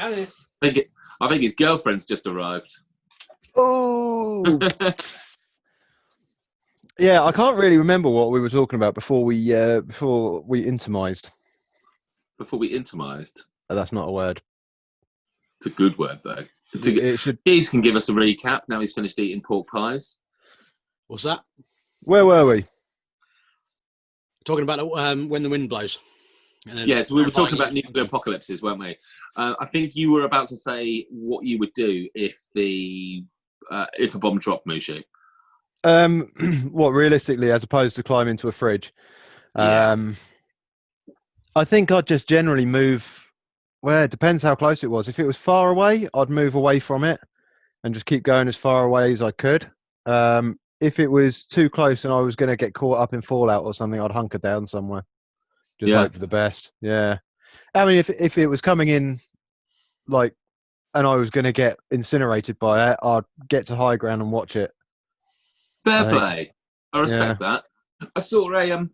I think it, I think his girlfriend's just arrived. Oh. Yeah, I can't really remember what we were talking about before we uh, before we intimised. Before we intimised? Oh, that's not a word. It's a good word, though. It's a, it should... Jeeves can give us a recap now he's finished eating pork pies. What's that? Where were we? Talking about um, When the Wind Blows. Yes, yeah, so we were talking about nuclear apocalypses, weren't we? Uh, I think you were about to say what you would do if the uh, if a bomb dropped, Mushu. Um, what realistically, as opposed to climb into a fridge, um, yeah. I think I'd just generally move. Well, it depends how close it was. If it was far away, I'd move away from it and just keep going as far away as I could. Um, if it was too close and I was going to get caught up in fallout or something, I'd hunker down somewhere. Just yeah. hope for the best. Yeah. I mean, if if it was coming in, like, and I was going to get incinerated by it, I'd get to high ground and watch it. Fair uh, play. I respect yeah. that. I saw a, um,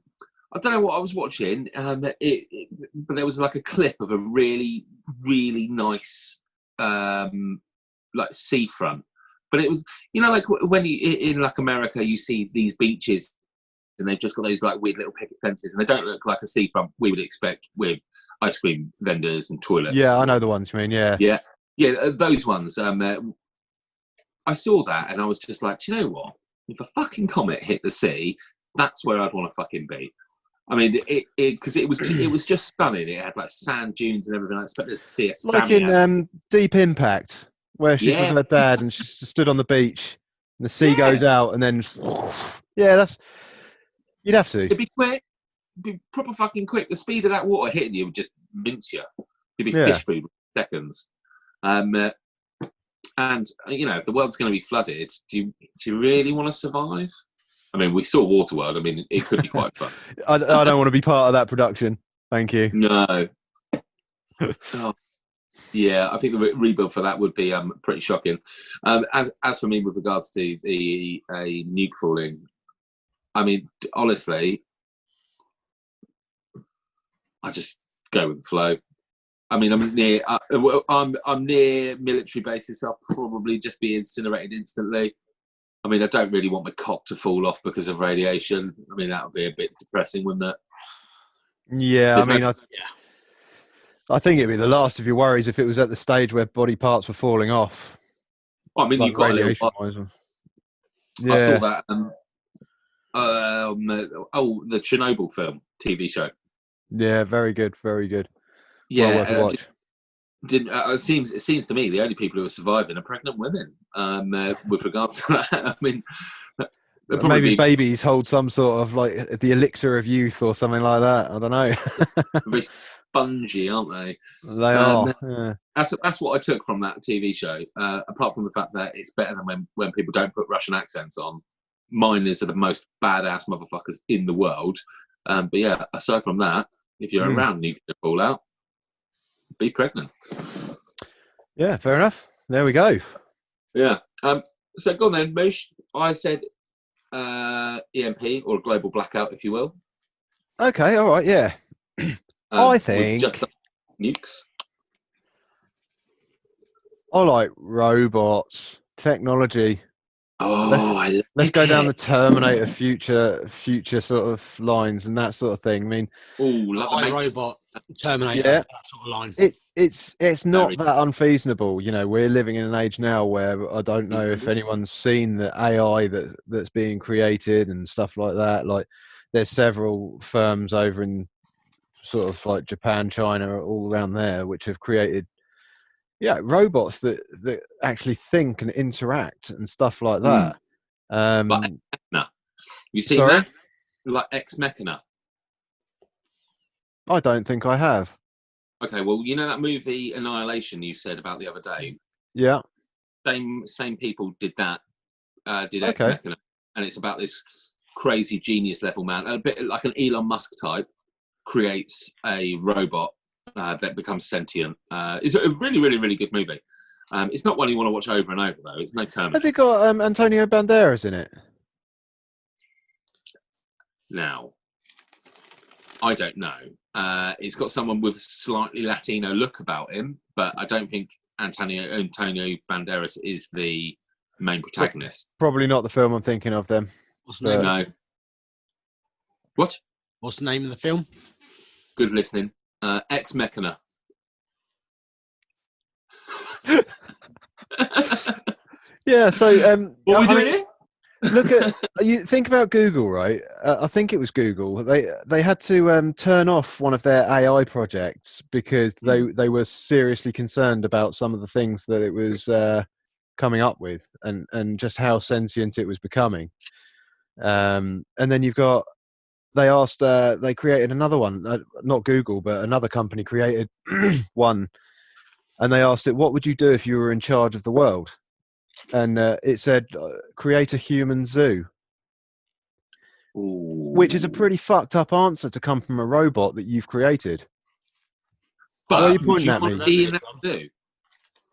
I don't know what I was watching, um, it, it, but there was like a clip of a really, really nice, um, like seafront. But it was, you know, like when you, in like America, you see these beaches and they've just got those like weird little picket fences and they don't look like a seafront we would expect with ice cream vendors and toilets. Yeah, I know the ones you mean, yeah. Yeah, yeah, those ones. Um, uh, I saw that and I was just like, do you know what? If a fucking comet hit the sea, that's where I'd want to fucking be. I mean, it because it, it was it was just stunning. It had like sand dunes and everything. I expected to see a like in um, Deep Impact, where she's yeah. with her dad and she stood on the beach and the sea yeah. goes out and then yeah, that's you'd have to. It'd be quick, it'd be proper fucking quick. The speed of that water hitting you would just mince you. It'd be yeah. fish food in seconds. Um, uh, and you know, if the world's going to be flooded, do you, do you really want to survive? I mean, we saw Waterworld. I mean, it could be quite fun. I, I don't want to be part of that production. Thank you. No. Oh, yeah, I think the re- rebuild for that would be um, pretty shocking. Um, as as for me, with regards to the a nuke falling, I mean, honestly, I just go with the flow. I mean, I'm near. I, I'm I'm near military bases. So I'll probably just be incinerated instantly. I mean, I don't really want my cock to fall off because of radiation. I mean, that would be a bit depressing, wouldn't it? Yeah, There's I mean, no I, th- yeah. I think it'd be the last of your worries if it was at the stage where body parts were falling off. Well, I mean, like you've got radiation a little... Yeah. I saw that. Um, um, oh, the Chernobyl film, T V show. Yeah, very good, very good. Yeah, well, uh, watch. Did, Didn't, uh, it seems it seems to me the only people who are surviving are pregnant women. Um, uh, with regards to that, I mean, maybe be... babies hold some sort of like the elixir of youth or something like that. I don't know. Very spongy, aren't they? They um, are. Yeah. That's that's what I took from that T V show. Uh, apart from the fact that it's better than when, when people don't put Russian accents on. Miners are the most badass motherfuckers in the world. Um, but yeah, aside from that, if you're mm. around nuclear fallout, be pregnant. Yeah, fair enough. There we go. Yeah. Um, so go on then, Moosh. I said uh, E M P or global blackout, if you will. Okay, all right, yeah. um, I think... Just the nukes. I like robots, technology. Oh, let's, I like Let's go it. down the Terminator future future sort of lines and that sort of thing. I mean... Oh, like robot. Terminator, yeah. that sort of line. It, it's it's not Very that unfeasible. You know, we're living in an age now where I don't know if anyone's seen the A I that that's being created and stuff like that. Like, there's several firms over in sort of like Japan, China, all around there, which have created, yeah, robots that, that actually think and interact and stuff like that. Mm. Um, but Machina. You seen sorry? that? Like Ex Machina. I don't think I have. Okay, well, you know that movie Annihilation you said about the other day? Yeah. Same same people did that, uh, did Ex Machina. Okay. And it's about this crazy genius level man, a bit like an Elon Musk type, creates a robot uh, that becomes sentient. Uh, it's a really, really, really good movie. Um, it's not one you want to watch over and over, though. It's no Terminator. Has it got um, Antonio Banderas in it? Now, I don't know. Uh, it's got someone with a slightly Latino look about him, but I don't think Antonio Antonio Banderas is the main protagonist. Probably not the film I'm thinking of then. What's the name? No. What? What's the name of the film? Good listening. Uh, Ex Machina. yeah. So, um, what are we I doing mean, here? Look at you. Think about Google, right? Uh, I think it was Google. They they had to um, turn off one of their A I projects because they they were seriously concerned about some of the things that it was uh, coming up with and, and just how sentient it was becoming. Um, and then you've got they asked uh, they created another one, uh, not Google, but another company created one, and they asked it, "What would you do if you were in charge of the world?" and uh, it said uh, create a human zoo. Ooh. Which is a pretty fucked up answer to come from a robot that you've created. But what are you pointing at me? Do?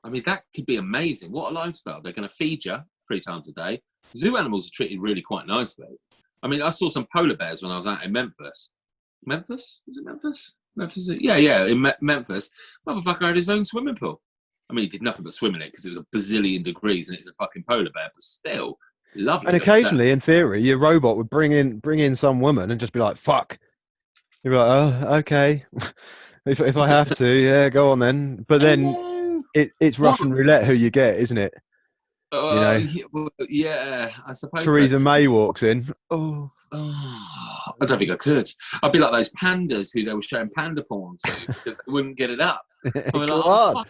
I mean, that could be amazing. What a lifestyle. They're going to feed you three times a day. Zoo animals are treated really quite nicely. I mean, I saw some polar bears when I was out in Memphis. Memphis? Was it Memphis? Memphis? Yeah, yeah, in Me- Memphis. Motherfucker had his own swimming pool. I mean, he did nothing but swim in it because it was a bazillion degrees and it's a fucking polar bear, but still, lovely. And occasionally, set. in theory, your robot would bring in bring in some woman and just be like, fuck. You'd be like, oh, okay. if if I have to, yeah, go on then. But then it, it's Russian what? roulette who you get, isn't it? Uh, you know? Yeah, I suppose Theresa so. May walks in. Oh. oh, I don't think I could. I'd be like those pandas who they were showing panda porn to because they wouldn't get it up. I mean, like, oh,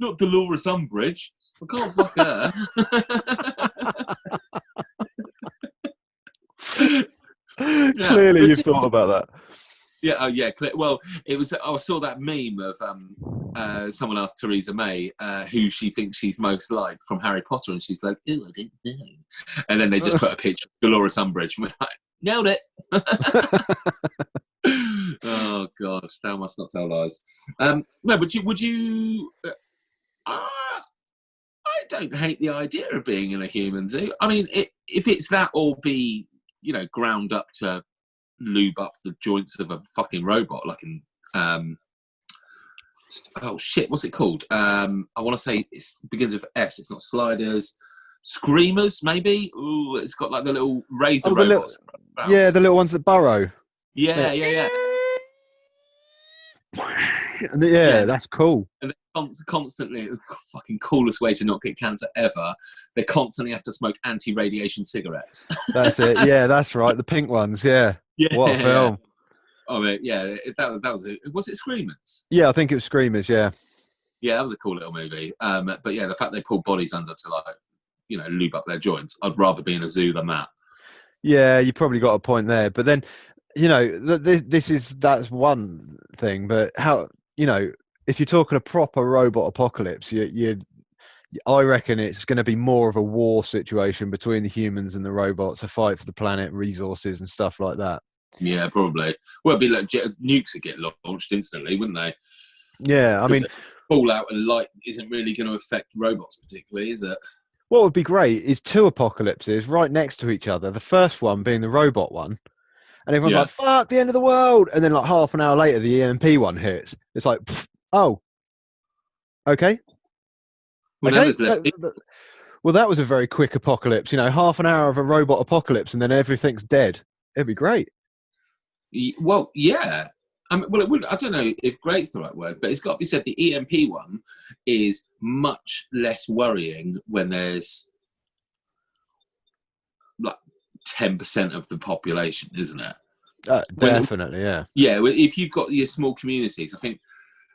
not Dolores Umbridge. I can't fuck her. yeah, Clearly, you've thought about that. Yeah, oh yeah. Well, it was. I saw that meme of um, uh, someone asked Theresa May uh, who she thinks she's most like from Harry Potter, and she's like, "Ooh, I didn't know." And then they just put a picture of Dolores Umbridge, and we're like, "Nailed it!" Oh god, thou must not tell lies. Um, no, but you, would you? Uh, I, I don't hate the idea of being in a human zoo. I mean, it, if it's that, or be you know, ground up to. Lube up the joints of a fucking robot, like in um oh shit, what's it called? Um, I want to say it begins with S. It's not Sliders, Screamers, maybe. Ooh, it's got like the little razor oh, the robots. Little, yeah, the little ones that burrow. Yeah, yeah, yeah. yeah. and the, yeah, yeah, that's cool. And constantly, the fucking coolest way to not get cancer ever. They constantly have to smoke anti-radiation cigarettes. That's it. Yeah, that's right. The pink ones. Yeah. Yeah. What a film! Oh man, yeah, that that was it. Was it Screamers? Yeah, I think it was Screamers. Yeah, yeah, that was a cool little movie. Um, but yeah, the fact they pulled bodies under to like, you know, lube up their joints. I'd rather be in a zoo than that. Yeah, you probably got a point there. But then, you know, th- th- this is that's one thing. But how you know, if you're talking a proper robot apocalypse, you you, I reckon it's going to be more of a war situation between the humans and the robots, a fight for the planet, resources, and stuff like that. Yeah, probably. Well, it'd be like nukes would get launched instantly, wouldn't they? Yeah, I mean, fallout and light isn't really going to affect robots particularly, is it? What would be great is two apocalypses right next to each other. The first one being the robot one, and everyone's yeah. like, "Fuck, the end of the world!" And then, like half an hour later, the E M P one hits. It's like, "Oh, okay." Well, okay. that, that, that, well, that was a very quick apocalypse. You know, half an hour of a robot apocalypse, and then everything's dead. It'd be great. Well, yeah. I mean, well, it would. I don't know if "great's" the right word, but it's got to be said. The E M P one is much less worrying when there's like ten percent of the population, isn't it? Uh, definitely, when, yeah. Yeah, if you've got your small communities, I think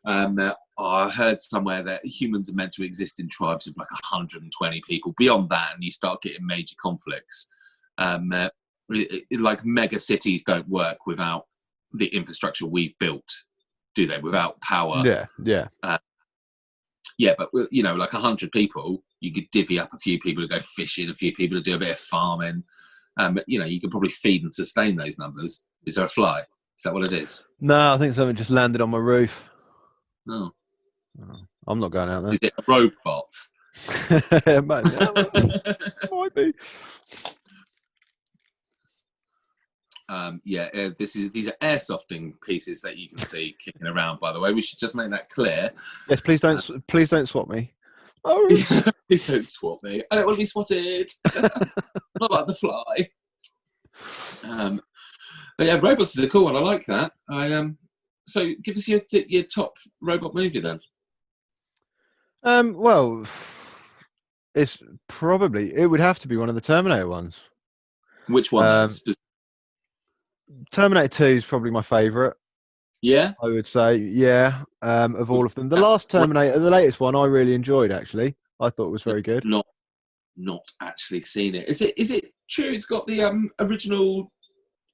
um, uh, I heard somewhere that humans are meant to exist in tribes of like one hundred twenty people. Beyond that, and you start getting major conflicts. Um, uh, It, it, like mega cities don't work without the infrastructure we've built, do they? Without power, yeah, yeah, uh, yeah. But you know, like a hundred people, you could divvy up a few people to go fishing, a few people to do a bit of farming. Um, you know, you could probably feed and sustain those numbers. Is there a fly? Is that what it is? No, I think something just landed on my roof. No, oh. oh, I'm not going out there. Is it a robot? Might be. Um, yeah, uh, this is these are airsofting pieces that you can see kicking around. By the way, we should just make that clear. Yes, please don't, um, please don't swap me. Oh, yeah, please don't swap me. I don't want to be swatted. Not like the fly. Um, but yeah, robots is a cool one. I like that. I um, so give us your your top robot movie then. Um, well, it's probably it would have to be one of the Terminator ones. Which one? Um, Terminator two is probably my favourite. Yeah, I would say yeah. Um, of all of them, the last Terminator, the latest one, I really enjoyed. Actually, I thought it was very good. Not, not actually seen it. Is it? Is it true? It's got the um original.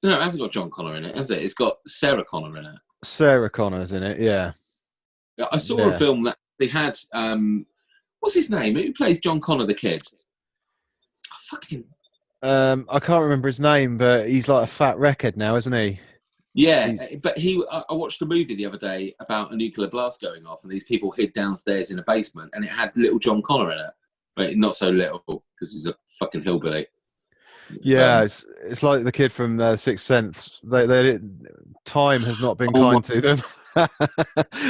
No, it hasn't got John Connor in it, has it? It's got Sarah Connor in it. Sarah Connor's in it. Yeah. I saw yeah. a film that they had um What's his name? Who plays John Connor, the kid? I fucking... Um, I can't remember his name, but he's like a fat wreckhead now, isn't he? Yeah, he's... but he. I watched a movie the other day about a nuclear blast going off, and these people hid downstairs in a basement, and it had little John Connor in it, but not so little because he's a fucking hillbilly. Yeah, um, it's it's like the kid from uh, Sixth Sense. They, they, time has not been oh kind to them.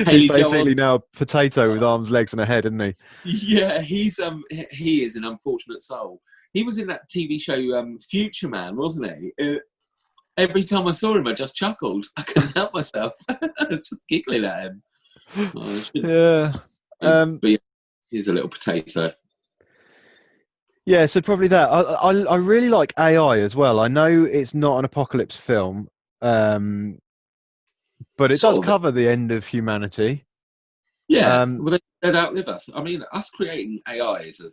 He's basically now a potato with arms, legs, and a head, isn't he? Yeah, he's um he is an unfortunate soul. He was in that T V show um, Future Man, wasn't he? Uh, every time I saw him, I just chuckled. I couldn't help myself. I was just giggling at him. Oh, yeah, um, but yeah, he's a little potato. Yeah, so probably that. I, I I really like A I as well. I know it's not an apocalypse film, um, but it sort does cover it. The end of humanity. Yeah, um, well, they'd outlive us. I mean, us creating A I is a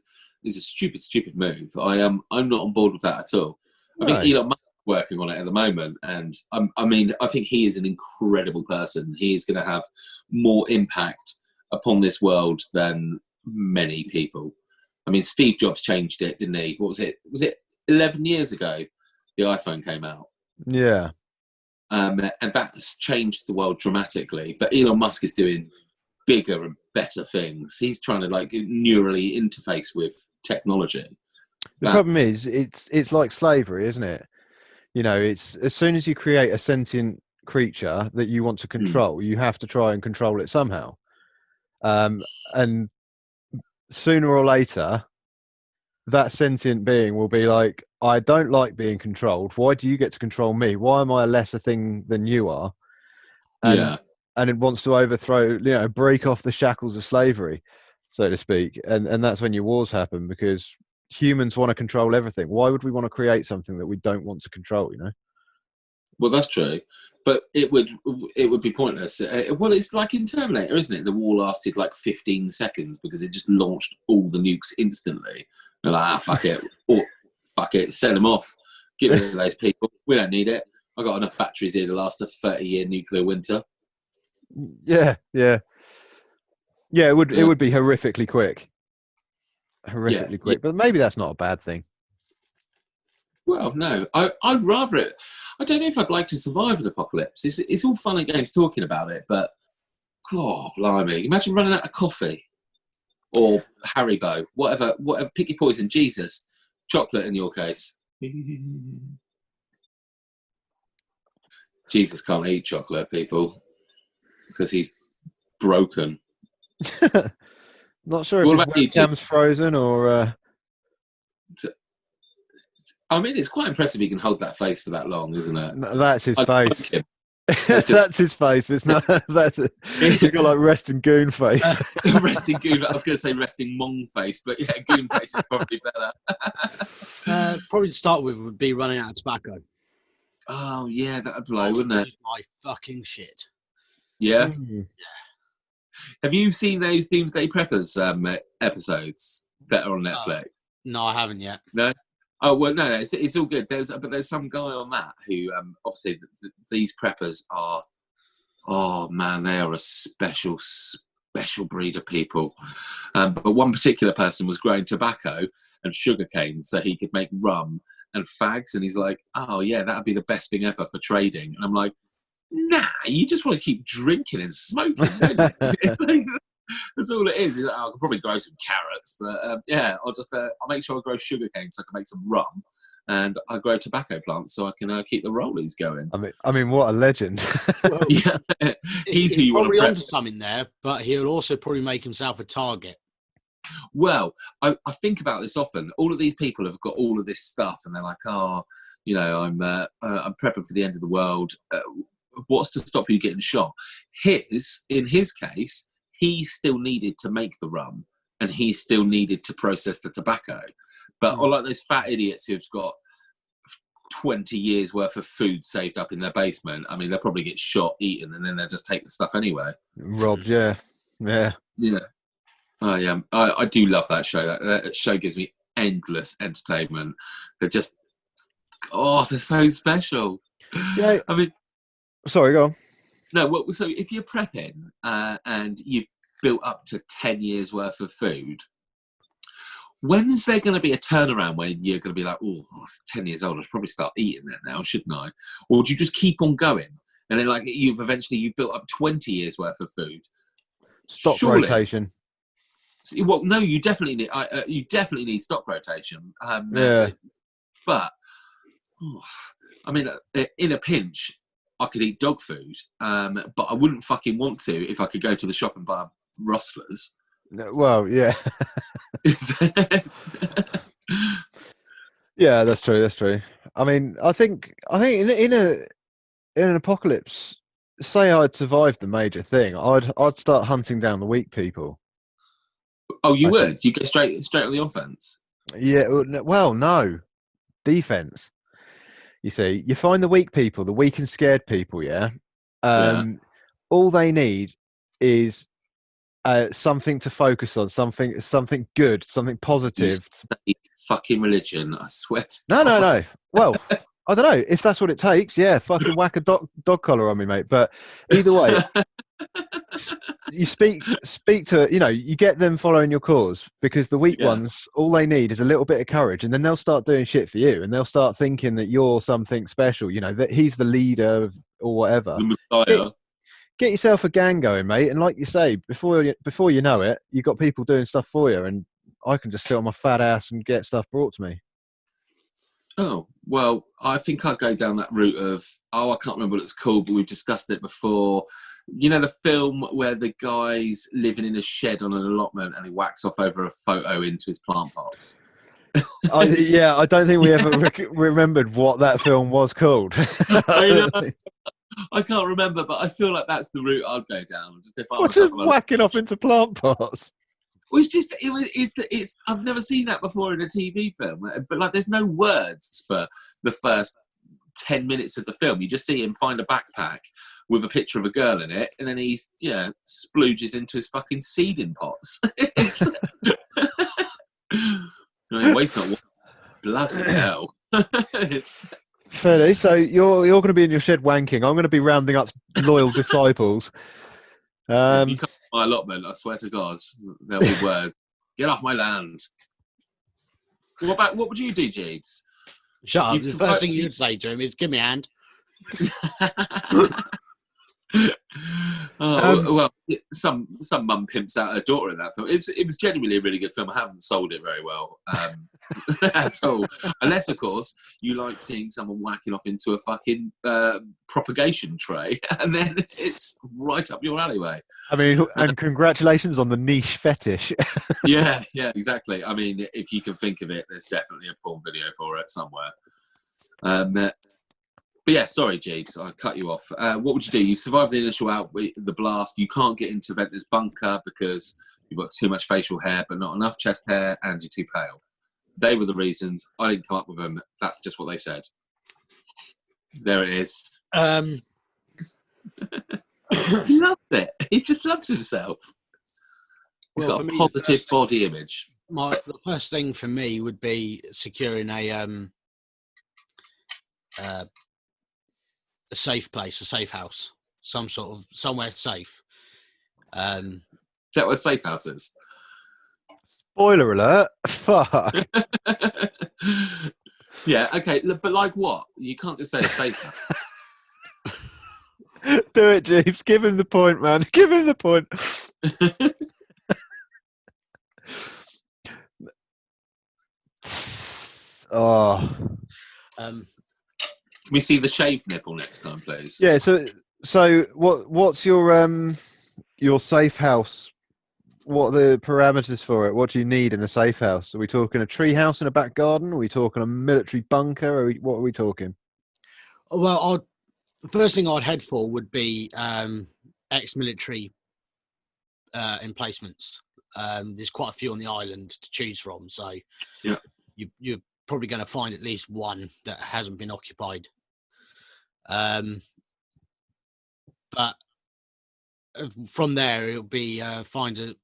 is a stupid, stupid move. I am um, I'm not on board with that at all. I no. mean, Elon Musk is working on it at the moment, and um, I mean, I think he is an incredible person. He is going to have more impact upon this world than many people. I mean, Steve Jobs changed it, didn't he? What was it? Was it eleven years ago the iPhone came out? Yeah. Um, and that's changed the world dramatically. But Elon Musk is doing bigger and better things. He's trying to, like, neurally interface with technology. That's... The problem is, it's it's like slavery, isn't it? You know, it's as soon as you create a sentient creature that you want to control, mm. you have to try and control it somehow. Um, and... sooner or later that sentient being will be like, I don't like being controlled. Why do you get to control me? Why am I a lesser thing than you are? And, yeah. and it wants to overthrow, you know, break off the shackles of slavery, so to speak. And and that's when your wars happen, because humans want to control everything. Why would we want to create something that we don't want to control, you know? Well, that's true. But it would it would be pointless. Uh, well, it's like in Terminator, isn't it? The war lasted like fifteen seconds because it just launched all the nukes instantly. They're like, ah, fuck it. Or, fuck it. Send them off. Get rid of those people. We don't need it. I've got enough batteries here to last a thirty-year nuclear winter. Yeah, yeah. Yeah, it would, yeah. It would be horrifically quick. Horrifically yeah, quick. Yeah. But maybe that's not a bad thing. Well, no, I, I'd rather it. I don't know if I'd like to survive an apocalypse. It's, it's all fun and games talking about it, but God, blimey. Imagine running out of coffee or Haribo, whatever, whatever, pick your poison, Jesus, chocolate in your case. Jesus can't eat chocolate, people, because he's broken. Not sure what if his webcam's frozen or... Uh... I mean, it's quite impressive he can hold that face for that long, isn't it? No, that's his I face. That's, just... that's his face. It's not. That's it. He's got like resting goon face. Resting goon. I was going to say resting mong face, but yeah, goon face is probably better. uh, probably to start with would be running out of tobacco. Oh yeah, that'd blow, wouldn't it? My fucking shit. Yeah. Mm. Have you seen those Doomsday Preppers um, episodes that are on Netflix? Uh, no, I haven't yet. No. Oh, well, no, it's, it's all good. There's, but there's some guy on that who, um, obviously, th- th- these preppers are, oh, man, they are a special, special breed of people. Um, but one particular person was growing tobacco and sugarcane so he could make rum and fags. And he's like, oh, yeah, that'd be the best thing ever for trading. And I'm like, nah, you just want to keep drinking and smoking, don't you? That's all it is. Like, oh, I could probably grow some carrots, but um, yeah, I'll just uh, I'll make sure I grow sugarcane so I can make some rum, and I grow tobacco plants so I can uh, keep the rollies going. I mean, I mean, what a legend! Well, yeah, he's who you want to prep. Probably onto something there, but he'll also probably make himself a target. Well, I, I think about this often. All of these people have got all of this stuff, and they're like, oh, you know, I'm uh, uh, I'm prepping for the end of the world. Uh, what's to stop you getting shot? His, in his case. He still needed to make the rum and he still needed to process the tobacco. But mm. like those fat idiots who've got twenty years worth of food saved up in their basement, I mean, they'll probably get shot, eaten, and then they'll just take the stuff anyway. Robbed, yeah. Yeah. Yeah. Oh, yeah. I, I do love that show. That, that show gives me endless entertainment. They're just, oh, they're so special. Yeah. I mean, sorry, go on. No, well, so if you're prepping uh, and you've built up to ten years worth of food, when's there going to be a turnaround when you're going to be like, oh, it's ten years old, I should probably start eating that now, shouldn't I? Or do you just keep on going? And then like you've eventually, you've built up twenty years worth of food. Stock Surely, rotation. Well, no, you definitely need, uh, you definitely need stock rotation. Um, yeah. But, oh, I mean, in a pinch, I could eat dog food, um, but I wouldn't fucking want to if I could go to the shop and buy rustlers. No, well, yeah. Yeah, that's true. That's true. I mean, I think, I think in, in a in an apocalypse, say I'd survived the major thing, I'd I'd start hunting down the weak people. Oh, you I would? Think. You go straight straight on the offense? Yeah. Well, no, defense. You see, you find the weak people, the weak and scared people. Yeah. Um, yeah. All they need is uh, something to focus on, something, something good, something positive. You fucking religion, I swear. To no, God. no, no. Well, I don't know if that's what it takes. Yeah, fucking whack a dog, dog collar on me, mate. But either way, you speak, speak to, you know, you get them following your cause, because the weak yeah. ones, all they need is a little bit of courage, and then they'll start doing shit for you, and they'll start thinking that you're something special, you know, that he's the leader of, or whatever. The Messiah. Get, get yourself a gang going, mate. And like you say, before you, before you know it, you've got people doing stuff for you, and I can just sit on my fat ass and get stuff brought to me. Oh, well, I think I'd go down that route of, oh, I can't remember what it's called, but we've discussed it before. You know, the film where the guy's living in a shed on an allotment and he whacks off over a photo into his plant pots. I, yeah, I don't think we ever re- remembered what that film was called. I know. I can't remember, but I feel like that's the route I'd go down. Just if I What's was whacking off into plant pots? Well, it's just, it was, it's, it's, I've never seen that before in a T V film, but like there's no words for the first ten minutes of the film. You just see him find a backpack with a picture of a girl in it, and then he's, yeah, splooges into his fucking seeding pots. No, waste not water. Bloody hell. Fairly, so you're, you're going to be in your shed wanking. I'm going to be rounding up loyal disciples. Um, you come to my allotment, I swear to God, there'll be word. Get off my land. What about, what would you do, Jeeves? Shut up. You've the first thing you'd say to him is, give me a hand. oh, um, well, some some mum pimps out her daughter in that film. It's, it was genuinely a really good film. I haven't sold it very well um, at all. Unless, of course, you like seeing someone whacking off into a fucking uh, propagation tray, and then it's right up your alleyway. I mean, and congratulations on the niche fetish. yeah, yeah, exactly. I mean, if you can think of it, there's definitely a porn video for it somewhere. Um, uh, But yeah, sorry, Jeeves, I cut you off. Uh, what would you do? You've survived the initial out, the blast. You can't get into Ventnor's bunker because you've got too much facial hair, but not enough chest hair, and you're too pale. They were the reasons. I didn't come up with them. That's just what they said. There it is. Um. He loved it. He just loves himself. He's well, got a positive me, body thing, image. My, the first thing for me would be securing a... Um, uh, a safe place, a safe house, some sort of somewhere safe. Um, is that what a safe house is? Spoiler alert! Fuck. Yeah, okay, but like what? You can't just say a safe house. Do it, Jeeves. Give him the point, man. Give him the point. oh. Um. Can we see the shaved nipple next time, please? Yeah. So, so what? What's your um, your safe house? What are the parameters for it? What do you need in a safe house? Are we talking a tree house in a back garden? Are we talking a military bunker? Are we, what are we talking? Well, I'd, the first thing I'd head for would be um, ex-military uh, emplacements. Um, there's quite a few on the island to choose from, so yeah, you, you're probably going to find at least one that hasn't been occupied. Um, but from there, it'll be uh, find a.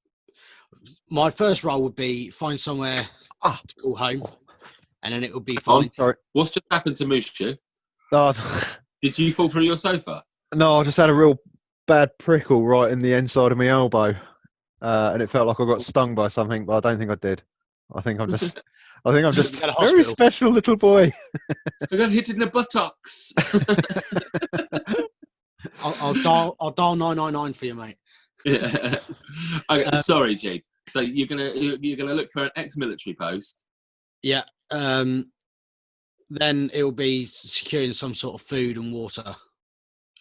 My first role would be find somewhere ah. to call home, and then it would be fine. Oh, what's just happened to Mushu? Oh. Did you fall through your sofa? No, I just had a real bad prickle right in the inside of my elbow, uh, and it felt like I got stung by something, but I don't think I did. I think I'm just, I think I'm just a very special little boy. I got hit in the buttocks. I'll, I'll dial, I'll dial nine nine nine for you, mate. Yeah. Okay, um, sorry, G. So you're gonna, you're gonna look for an ex-military post. Yeah. Um, then it'll be securing some sort of food and water.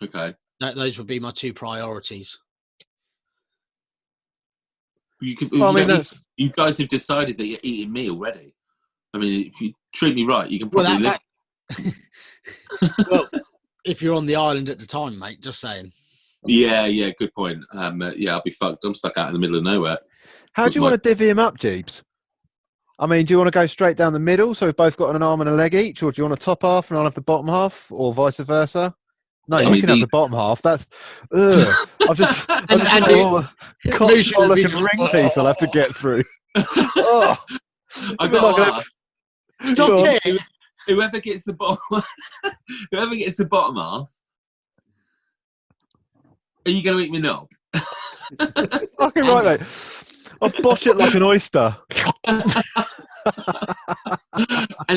Okay. That, those would be my two priorities. You, could, well, you, I mean, guys, you guys have decided that you're eating me already. I mean, if you treat me right, you can probably well, that, live. That... well, if you're on the island at the time, mate, just saying. Yeah, yeah, good point. Um, uh, yeah, I'll be fucked. I'm stuck out in the middle of nowhere. How do you like... want to divvy him up, Jeeves? I mean, do you want to go straight down the middle so we've both got an arm and a leg each, or do you want a top half and I'll have the bottom half, or vice versa? No, I you mean, can have the bottom half. That's ugh. I've just I've and, just and oh, cock looking ring oh. teeth I'll have to get through. Oh. I got like a, stop go it. On. Whoever gets the bottom whoever gets the bottom half, are you gonna eat me knob? Fucking right, mate. I'll bosh it like an oyster. And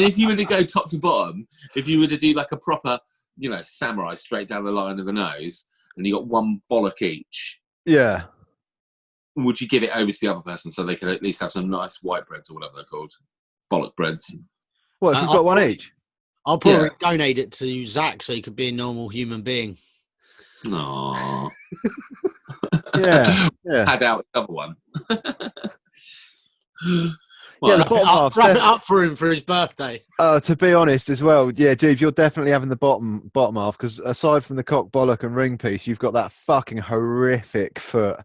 if you were to go top to bottom, if you were to do like a proper, you know, samurai straight down the line of the nose, and you got one bollock each. Yeah. Would you give it over to the other person so they could at least have some nice white breads or whatever they're called? Bollock breads. Well, if you've uh, got I'll one probably, each? I'll probably yeah. donate it to Zach so he could be a normal human being. Aww. yeah. yeah. Pad out the other one. Well, yeah, the bottom half. Wrap it up for him for his birthday. Uh, to be honest, as well, yeah, Jeeves, you're definitely having the bottom bottom half because aside from the cock, bollock, and ring piece, you've got that fucking horrific foot.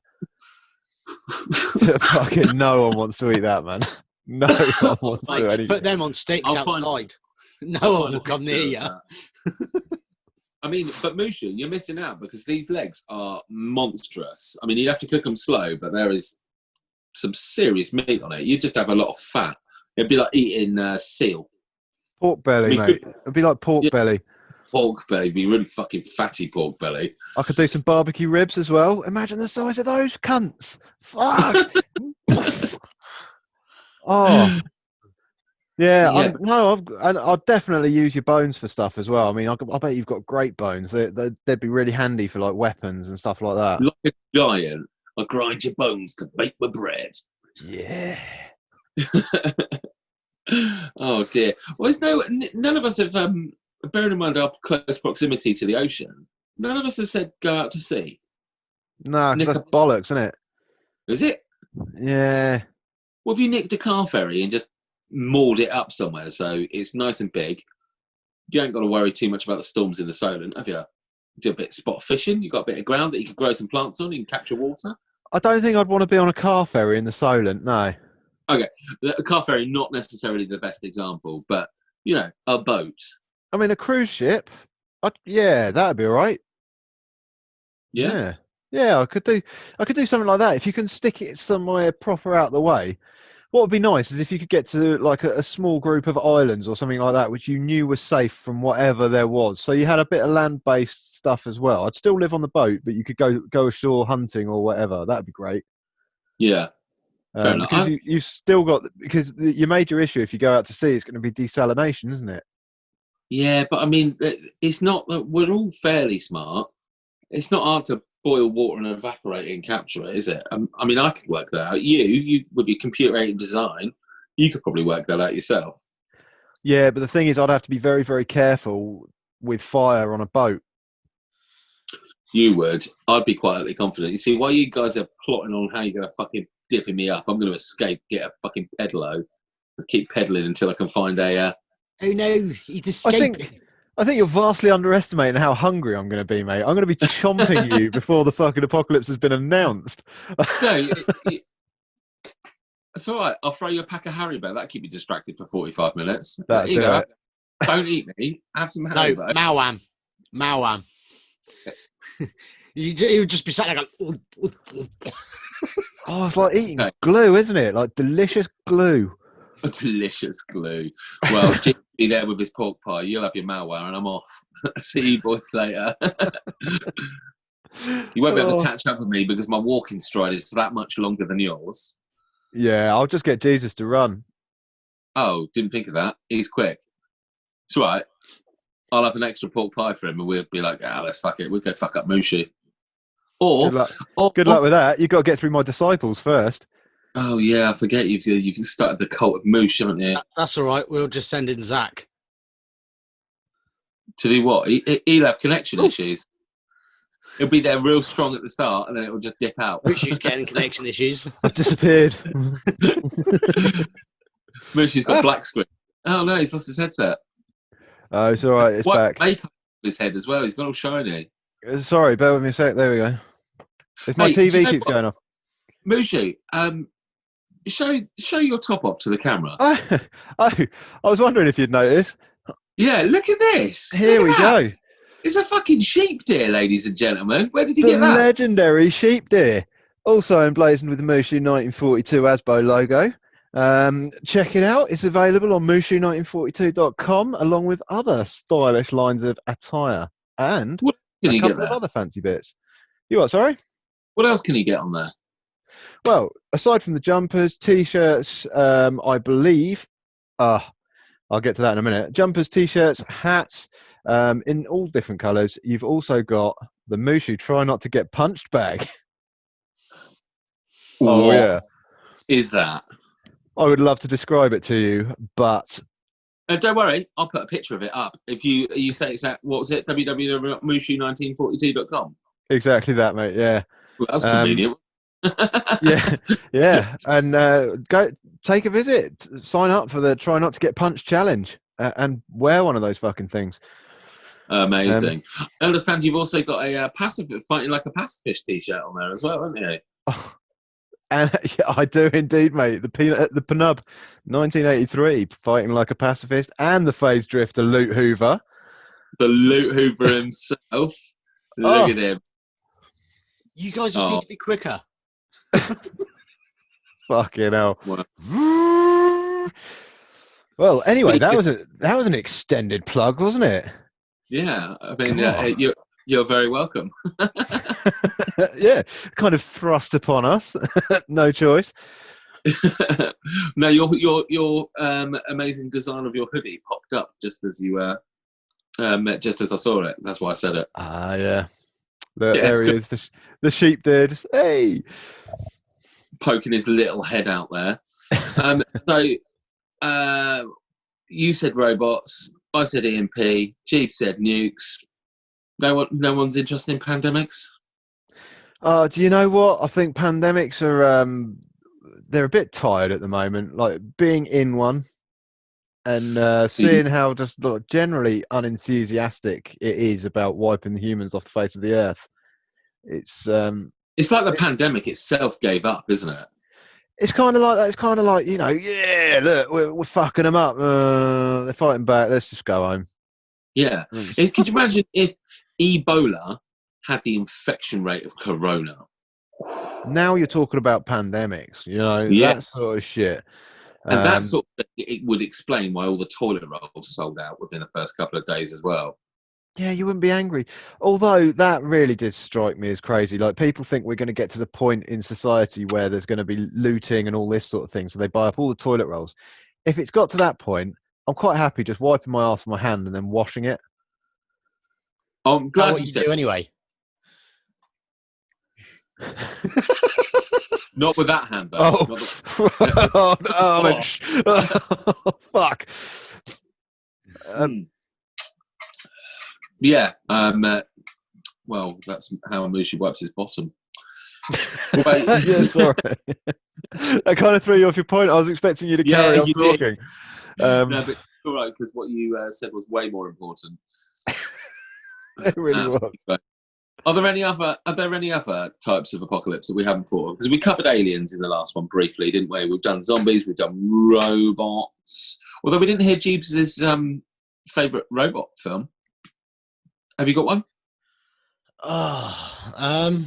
Fucking no one wants to eat that, man. No one wants like, to. Anyway. Put them on sticks I'll outside. Find... No I'll one will come near you. I mean, but Mushu, you're missing out because these legs are monstrous. I mean, you'd have to cook them slow, but there is some serious meat on it. You just have a lot of fat. It'd be like eating uh, seal. Pork belly, I mean, mate. Good. It'd be like pork yeah. belly. Pork belly. It'd be really fucking fatty pork belly. I could do some barbecue ribs as well. Imagine the size of those cunts. Fuck. oh. Yeah. yeah. I'm, no, I've, and I'll definitely use your bones for stuff as well. I mean, I, I bet you've got great bones. They, they, they'd be really handy for like weapons and stuff like that. Like a giant. I grind your bones to bake my bread. Yeah. oh dear. Well, there's no. N- none of us have. Um, bearing in mind our close proximity to the ocean, none of us have said go out to sea. No, because that's a- bollocks, isn't it? Is it? Yeah. Well, have you nicked a car ferry and just mauled it up somewhere so it's nice and big? You ain't got to worry too much about the storms in the Solent, have you? Do a bit of spot fishing. You've got a bit of ground that you can grow some plants on. You can capture water. I don't think I'd want to be on a car ferry in the Solent, no. Okay. A car ferry, not necessarily the best example, but, you know, a boat. I mean, a cruise ship. I'd, yeah, that'd be all right. Yeah. yeah. Yeah, I could do I could do something like that. If you can stick it somewhere proper out the way, what would be nice is if you could get to, like, a, a small group of islands or something like that, which you knew was safe from whatever there was. So you had a bit of land-based stuff as well. I'd still live on the boat, but you could go go ashore hunting or whatever. That'd be great. Yeah. Um, because you, you've still got... Because the, your major issue, if you go out to sea, is going to be desalination, isn't it? Yeah, but, I mean, it's not... that we're all fairly smart. It's not hard to boil water and evaporate it and capture it, is it? Um, I mean, I could work that out. You, you with your computer-aided design, you could probably work that out yourself. Yeah, but the thing is, I'd have to be very, very careful with fire on a boat. You would. I'd be quietly confident. You see, while you guys are plotting on how you're going to fucking divvy me up, I'm going to escape, get a fucking pedalo, and keep pedaling until I can find a... Uh... Oh, no, he's escaping. I think... I think you're vastly underestimating how hungry I'm going to be, mate. I'm going to be chomping you before the fucking apocalypse has been announced. no, it, it, it's all right. I'll throw you a pack of Haribo. That'll keep you distracted for forty-five minutes. That'll do it. Don't eat me. Have some Haribo. No, Malwam. Malwam. you, you would just be sat there going... oh, it's like eating no. glue, isn't it? Like delicious glue. A delicious glue. Well, Jim will be there with his pork pie. You'll have your malware and I'm off. See you boys later. you won't be able to catch up with me because my walking stride is that much longer than yours. Yeah, I'll just get Jesus to run. oh, didn't think of that. He's quick. It's all right. I'll have an extra pork pie for him, and we'll be like, ah, let's fuck it. We'll go fuck up Mushu. Or good luck, or, good luck or, with that. You've got to get through my disciples first. Oh, yeah. I forget you've, you've started the cult of Mush, haven't you? That's all right. We'll just send in Zach. To do what? He, he'll have connection oh. issues. It'll be there real strong at the start, and then it'll just dip out. Mushu's getting connection issues. I've disappeared. Mushu's got ah. black screen. Oh, no, he's lost his headset. Oh, it's all right. It's White back. Makeup on his head as well. He's got all shiny. Sorry, bear with me a sec. There we go. If my hey, T V you know keeps what? going off. Mushu, um, show show your top off to the camera. Oh, oh, I was wondering if you'd notice. Yeah, look at this. Here look we go. It's a fucking sheep deer, ladies and gentlemen. Where did you the get that? Legendary sheep deer. Also emblazoned with the Mushu nineteen forty-two A S B O logo. Um, check it out. It's available on mushu nineteen forty-two dot com along with other stylish lines of attire and what can a couple get of other fancy bits. You what, sorry? What else can you get on there? Well, aside from the jumpers, T-shirts, um, I believe... Uh, I'll get to that in a minute. Jumpers, T-shirts, hats... Um, in all different colours. You've also got the Mushu Try Not to Get Punched bag. Oh, what yeah. is that? I would love to describe it to you, but... Uh, don't worry, I'll put a picture of it up. If you you say it's at, what was it, w w w dot mushu nineteen forty-two dot com? Exactly that, mate, yeah. Well, that's um, convenient. yeah, yeah. And uh, go take a visit. Sign up for the Try Not to Get Punched challenge uh, and wear one of those fucking things. Amazing. Um, I understand you've also got a uh, pacifist, fighting like a pacifist t-shirt on there as well, haven't you? Oh, and, yeah, I do indeed, mate. The peanut, the Penub nineteen eighty-three, fighting like a pacifist, and the Face Drifter, Loot Hoover. The Loot Hoover himself. Look oh. at him. You guys just oh. need to be quicker. Fucking hell. What? Well, anyway, that was a that was an extended plug, wasn't it? Yeah, I mean, uh, you're, you're very welcome. Yeah, kind of thrust upon us. No choice. No, your your your um, amazing design of your hoodie popped up just as you uh, um, just as I saw it. That's why I said it. Ah, uh, yeah. The, yeah, there he is. The, the sheep deer. Just, hey, poking his little head out there. Um, so uh, you said robots. I said E M P, Jeeves said nukes. No one, no one's interested in pandemics? Uh, do you know what? I think pandemics are, um, they're a bit tired at the moment. Like, being in one and uh, seeing how just like, generally unenthusiastic it is about wiping the humans off the face of the earth. It's um, it's like the it, pandemic itself gave up, isn't it? It's kind of like that. It's kind of like, you know, yeah, look, we're, we're fucking them up. Uh, they're fighting back. Let's just go home. Yeah. If, could you imagine if Ebola had the infection rate of corona? Now you're talking about pandemics, you know, yeah. that sort of shit. And um, that sort of thing, it would explain why all the toilet rolls sold out within the first couple of days as well. Yeah, you wouldn't be angry. Although that really did strike me as crazy. Like, people think we're going to get to the point in society where there's going to be looting and all this sort of thing, so they buy up all the toilet rolls. If it's got to that point, I'm quite happy just wiping my ass with my hand and then washing it. I'm glad oh, you said do anyway. Not with that hand, though. Oh, the... oh, oh, oh. oh fuck. Um, Yeah, um, uh, well, that's how Mushu wipes his bottom. Yeah, sorry. I kind of threw you off your point. I was expecting you to carry yeah, on talking. Um, no, but it's all right, because what you uh, said was way more important. It really um, was. But are there any other? Are there any other types of apocalypse that we haven't thought of? Because we covered aliens in the last one briefly, didn't we? We've done zombies. We've done robots. Although we didn't hear Jeeves' um, favourite robot film. Have you got one? Oh, um,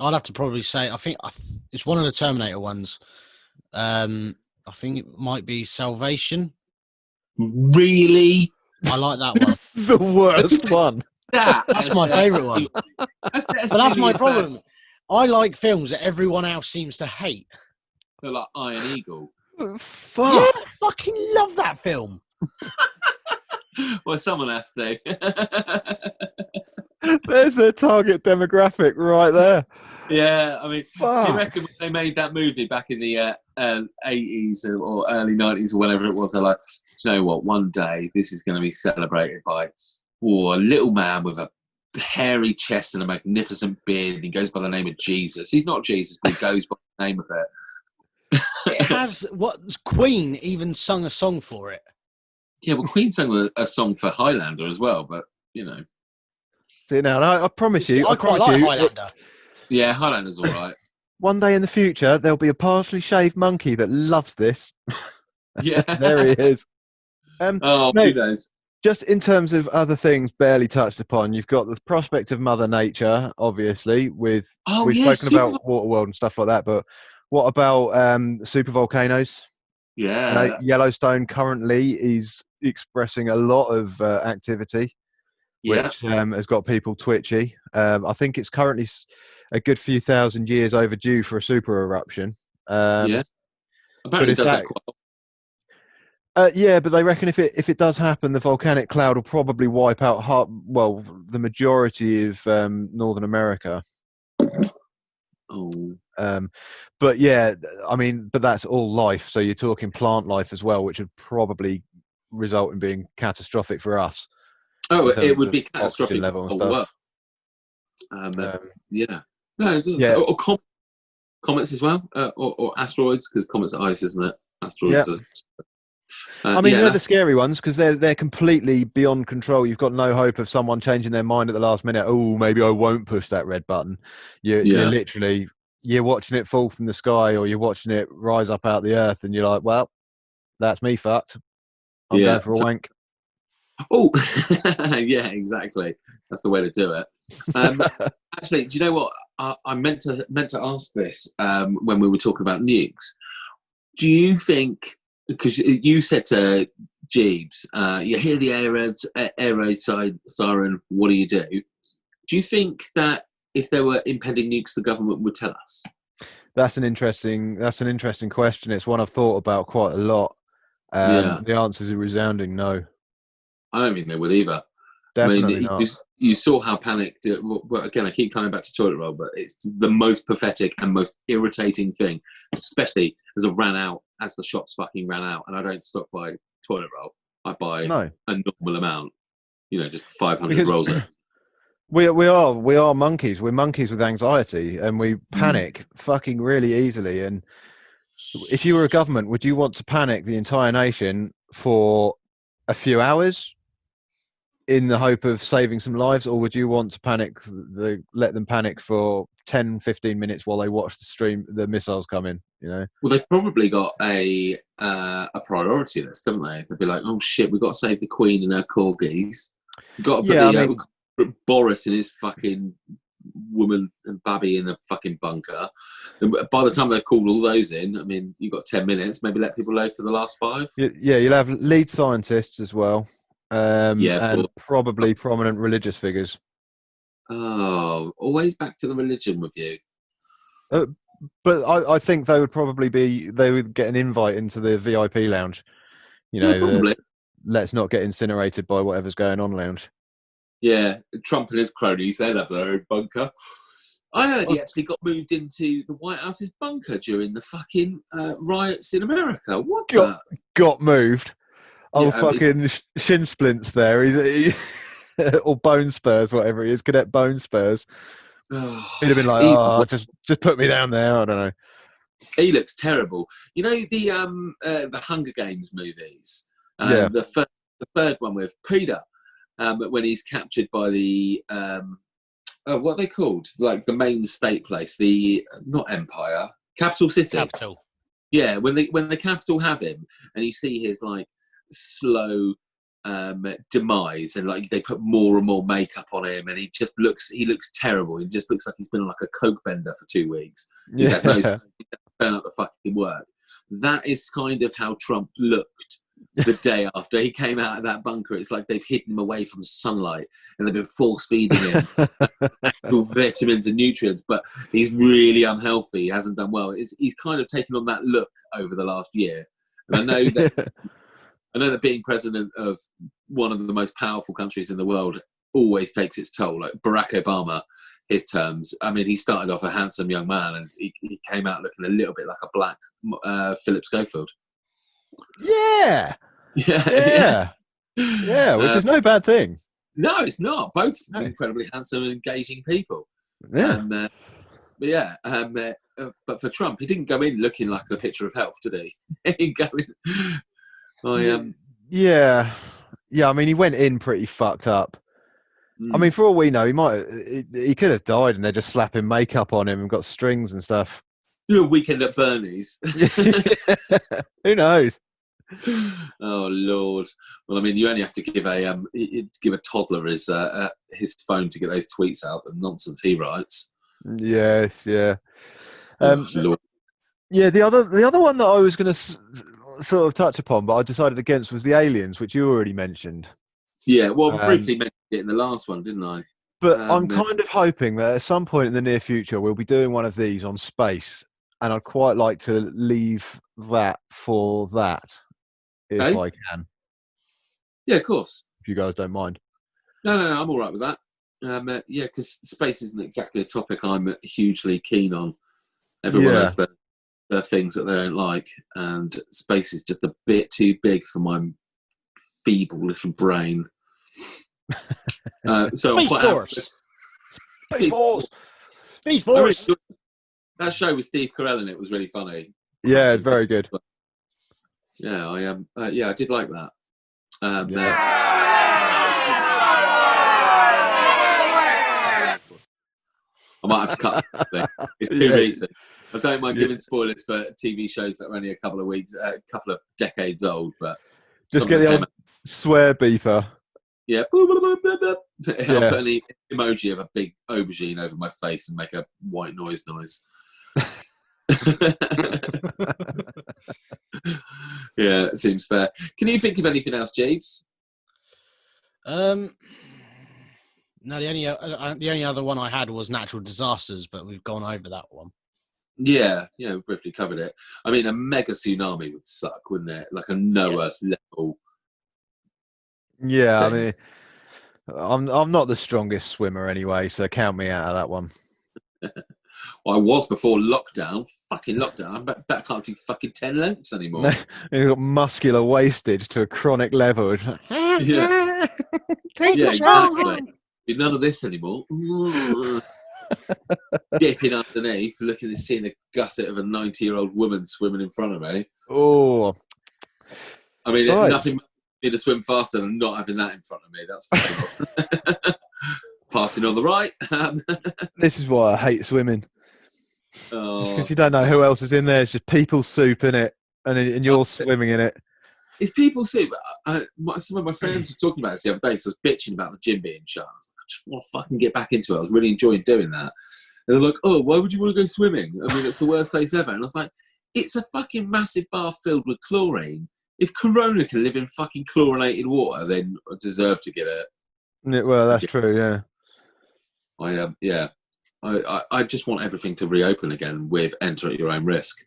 I'd have to probably say, I think I th- it's one of the Terminator ones. Um, I think it might be Salvation. Really? I like that one. The worst one. That, that's my favourite one. That's, that's but that's my problem. Bad. I like films that everyone else seems to hate. They're like Iron Eagle. Oh, fuck. Yeah, I fucking love that film. Well, someone has to. There's their target demographic right there. Yeah, I mean, fuck. Do you reckon when they made that movie back in the uh, uh, eighties or, or early nineties or whatever it was, they're like, do you know what, one day this is going to be celebrated by oh, a little man with a hairy chest and a magnificent beard. He goes by the name of Jesus. He's not Jesus, but he goes by the name of it. It has what Queen even sung a song for it. Yeah, well, Queen sang a, a song for Highlander as well, but you know. See now, I, I promise you, See, I, I quite like you, Highlander. It, yeah, Highlander's all right. One day in the future, there'll be a partially shaved monkey that loves this. Yeah, there he is. Um, oh, no, days. Just in terms of other things barely touched upon, you've got the prospect of Mother Nature, obviously. With oh, we've yeah, spoken super- about Waterworld and stuff like that, but. What about um, super volcanoes? Yeah. You know, Yellowstone currently is expressing a lot of uh, activity, yeah. which um, has got people twitchy. Um, I think it's currently a good few thousand years overdue for a super eruption. Um, yeah. Apparently it does that quite well. Uh, yeah, but they reckon if it if it does happen, the volcanic cloud will probably wipe out half, well, the majority of um, Northern America. Oh. Um, but yeah, I mean, but that's all life. So you're talking plant life as well, which would probably result in being catastrophic for us. Oh, it would be catastrophic for the world. Um, um, yeah. No, yeah. Or, or com- comets as well, uh, or, or asteroids, because comets are ice, isn't it? Asteroids yep. are... Uh, I mean, yeah, they're the scary ones because they're they're completely beyond control. You've got no hope of someone changing their mind at the last minute. Oh, maybe I won't push that red button. You're, yeah. you're literally you're watching it fall from the sky, or you're watching it rise up out the earth, and you're like, "Well, that's me fucked. I'm yeah. going for a so, wank." Oh, yeah, exactly. That's the way to do it. Um, actually, do you know what I, I meant to meant to ask this um, when we were talking about nukes? Do you think? Because you said to Jeeves, uh, you hear the air raid, air raid siren, what do you do? Do you think that if there were impending nukes, the government would tell us? That's an interesting That's an interesting question. It's one I've thought about quite a lot. Um, yeah. The answer is a resounding no. I don't think they would either. Definitely I mean, not. You, you saw how panicked, well, again, I keep coming back to toilet roll, but it's the most pathetic and most irritating thing, especially as I ran out, as the shops fucking ran out, and I don't stock by toilet roll. I buy no. a normal amount, you know, just five hundred because rolls of it. We, we are we are monkeys. We're monkeys with anxiety, and we panic mm. fucking really easily. And if you were a government, would you want to panic the entire nation for a few hours in the hope of saving some lives, or would you want to panic the let them panic for ten fifteen minutes while they watch the stream the missiles come in, you know? Well, they've probably got a uh, a priority list, haven't they? They'd be like, oh shit, we've got to save the Queen and her corgis, we've got to put yeah, the, I mean, uh, Boris and his fucking woman and babby in the fucking bunker, and by the time they've called all those in, I mean, you've got ten minutes, maybe let people live for the last five. Yeah, you'll have lead scientists as well. Um, yeah, and but, probably prominent religious figures. Oh, always back to the religion with you. Uh, but I, I think they would probably be, they would get an invite into the V I P lounge. You know, yeah, probably. The, let's not get incinerated by whatever's going on lounge. Yeah, Trump and his cronies, they'd have their own bunker. I heard oh. he actually got moved into the White House's bunker during the fucking uh, riots in America. What got, the? Got moved. Oh, yeah, fucking um, shin splints there. He's he, or bone spurs, whatever he is. Cadet bone spurs. Oh, he'd have been like, oh, just, just put me down there. I don't know. He looks terrible. You know the um uh, the Hunger Games movies? Um, yeah. The, fir- the third one with Peter, um, when he's captured by the, um, oh, what are they called? Like the main state place, the, not Empire, Capital City. Capital. Yeah, when the, when the Capitol have him and you see his, like, slow um demise, and like they put more and more makeup on him, and he just looks he looks terrible. He just looks like he's been on like a coke bender for two weeks. He's yeah. had no turn up the fucking work. That is kind of how Trump looked the day after he came out of that bunker. It's like they've hidden him away from sunlight and they've been force feeding him vitamins and nutrients, but he's really unhealthy. He hasn't done well. It's, he's kind of taken on that look over the last year. And I know that I know that being president of one of the most powerful countries in the world always takes its toll. Like Barack Obama, his terms, I mean, he started off a handsome young man and he, he came out looking a little bit like a black uh, Philip Schofield. Yeah. Yeah. Yeah. Yeah, which um, is no bad thing. No, it's not. Both no. incredibly handsome and engaging people. Yeah. Um, uh, but yeah. Um, uh, uh, but for Trump, he didn't go in looking like the picture of health, did he? he go in, I, um, yeah. Yeah. I mean, he went in pretty fucked up. Mm. I mean, for all we know, he might, he, he could have died and they're just slapping makeup on him and got strings and stuff. A weekend at Bernie's. Who knows? Oh Lord! Well, I mean, you only have to give a um, give a toddler his uh, uh, his phone to get those tweets out. The nonsense he writes. Yeah, yeah. Um, oh, Lord. Yeah. The other the other one that I was going to s- sort of touch upon, but I decided against, was the aliens, which you already mentioned. Yeah. Well, I um, briefly mentioned it in the last one, didn't I? But um, I'm kind of hoping that at some point in the near future we'll be doing one of these on space. And I'd quite like to leave that for that, if okay. I can. Yeah, of course. If you guys don't mind. No, no, no, I'm all right with that. Um, uh, yeah, because space isn't exactly a topic I'm hugely keen on. Everyone yeah. has their, their things that they don't like, and space is just a bit too big for my feeble little brain. uh, so Space Force! Space Force! Space Force! That show with Steve Carell in it was really funny. Yeah, very good. But yeah, I um, uh, yeah, I did like that. Um, yeah. uh, I might have to cut it. It's too yeah. recent. I don't mind giving yeah. spoilers for T V shows that are only a couple of weeks, a uh, couple of decades old. But just get the old swear beeper. Yeah. I'll yeah. put an emoji of a big aubergine over my face and make a white noise noise. Yeah, it seems fair. Can you think of anything else, Jeeves? Um, no, the only uh, the only other one I had was natural disasters, but we've gone over that one. Yeah, yeah, we briefly covered it. I mean, a mega tsunami would suck, wouldn't it? Like a Noah yeah. level. Yeah, thing. I mean, I'm I'm not the strongest swimmer anyway, so count me out of that one. Well, I was before lockdown. Fucking lockdown. I bet I can't do fucking ten lengths anymore. You've got muscular wastage to a chronic level. Yeah. Take yeah, exactly. None of this anymore. Dipping underneath, looking and seeing the gusset of a ninety-year-old woman swimming in front of me. Oh. I mean, right. nothing much to swim faster than not having that in front of me. That's fucking cool. Passing on the right. This is why I hate swimming. Oh. Just because you don't know who else is in there. It's just people soup in it, and, and you're swimming in it. It's people soup. I, I, some of my friends were talking about this the other day because I was bitching about the gym being shut. I was like, I just want to fucking get back into it. I was really enjoying doing that. And they're like, oh, why would you want to go swimming? I mean, it's the worst place ever. And I was like, it's a fucking massive bath filled with chlorine. If Corona can live in fucking chlorinated water, then I deserve to get it. Yeah, well, that's true, yeah. I um, yeah, I, I, I just want everything to reopen again with enter at your own risk.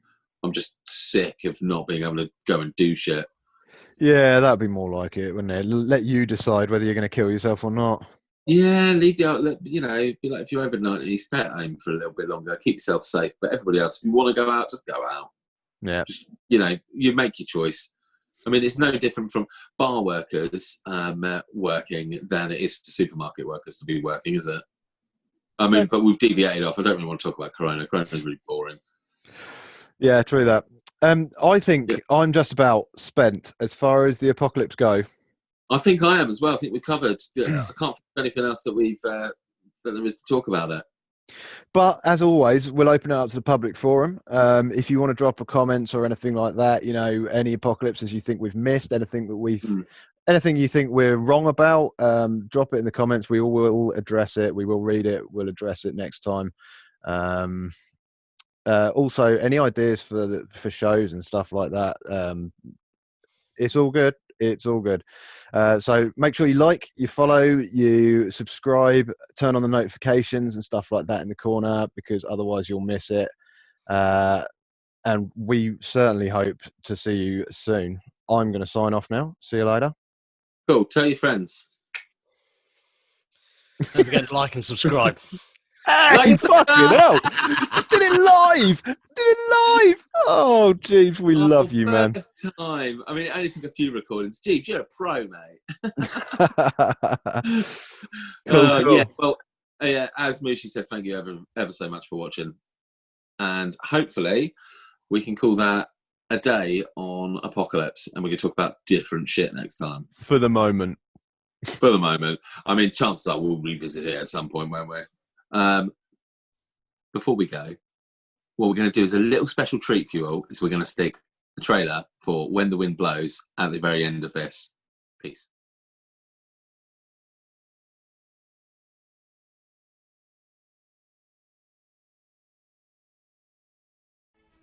I'm just sick of not being able to go and do shit. Yeah, that'd be more like it, wouldn't it? Let you decide whether you're going to kill yourself or not. Yeah, leave the outlet, you know, be like if you're over ninety, stay at home for a little bit longer, keep yourself safe. But everybody else, if you want to go out, just go out. Yeah. Just, you know, you make your choice. I mean, it's no different from bar workers um, uh, working than it is for supermarket workers to be working, is it? I mean, but we've deviated off. I don't really want to talk about Corona. Corona's really boring. Yeah, true that. Um, I think yeah. I'm just about spent as far as the apocalypse go. I think I am as well. I think we've covered. Yeah, I can't think of anything else that we've uh, that there is to talk about it. But as always, we'll open it up to the public forum. Um, if you want to drop a comment or anything like that, you know, any apocalypses you think we've missed, anything that we've. Mm. Anything you think we're wrong about, um, drop it in the comments. We will address it. We will read it. We'll address it next time. Um, uh, also, any ideas for the, for shows and stuff like that, um, It's all good. It's all good. Uh, so make sure you like, you follow, you subscribe, turn on the notifications and stuff like that in the corner, because otherwise you'll miss it. Uh, and we certainly hope to see you soon. I'm going to sign off now. See you later. Cool. Tell your friends. Don't forget to like and subscribe. Hey, like, fucking hell. Did it live. Did it live. Oh, Jeeves, we oh, love you, man. First time. I mean, it only took a few recordings. Jeeves, you're a pro, mate. cool, uh, cool. Yeah, well, yeah, as Mushu said, thank you ever, ever so much for watching. And hopefully we can call that a day on Apocalypse, and we can talk about different shit next time. For the moment. For the moment. I mean, chances are we'll revisit it at some point, won't we? Um, before we go, what we're going to do is a little special treat for you all, is we're going to stick a trailer for When the Wind Blows at the very end of this. Peace.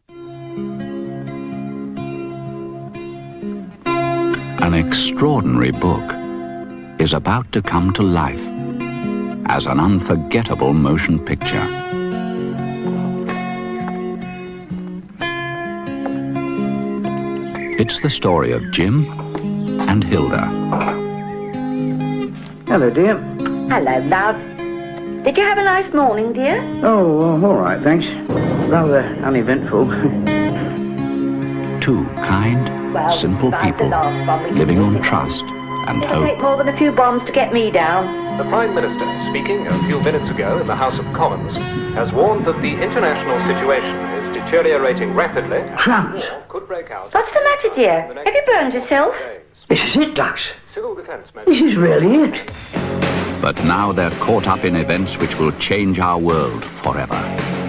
An extraordinary book is about to come to life as an unforgettable motion picture. It's the story of Jim and Hilda. Hello, dear. Hello, love. Did you have a nice morning, dear? Oh, well, all right, thanks. Rather uneventful. Two kind, well, simple people living on trust and hope. It'll take more than a few bombs to get me down. The Prime Minister, speaking a few minutes ago in the House of Commons, has warned that the international situation is deteriorating rapidly. Crumbs! What's the matter, dear? Have you burned yourself? This is it, Dux. This is really it. But now they're caught up in events which will change our world forever.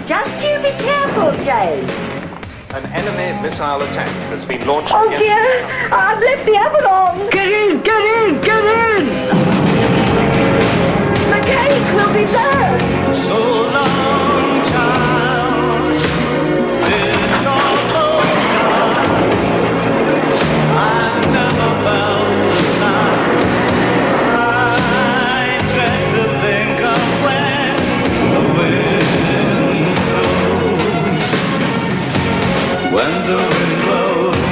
Just you be careful, Jay. An enemy missile attack has been launched. Oh, dear! I've left the oven on! Get in! Get in! Get in! The cake will be served. So long, child. It's all over. I've never felt the sound. I dread to think of when the wind blows. When the wind blows.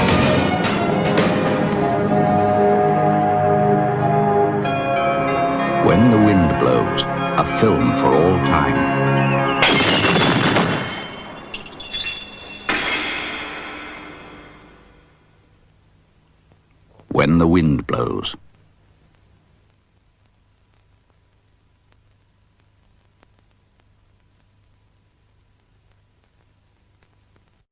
When the wind blows, a film for all time. When the Wind Blows.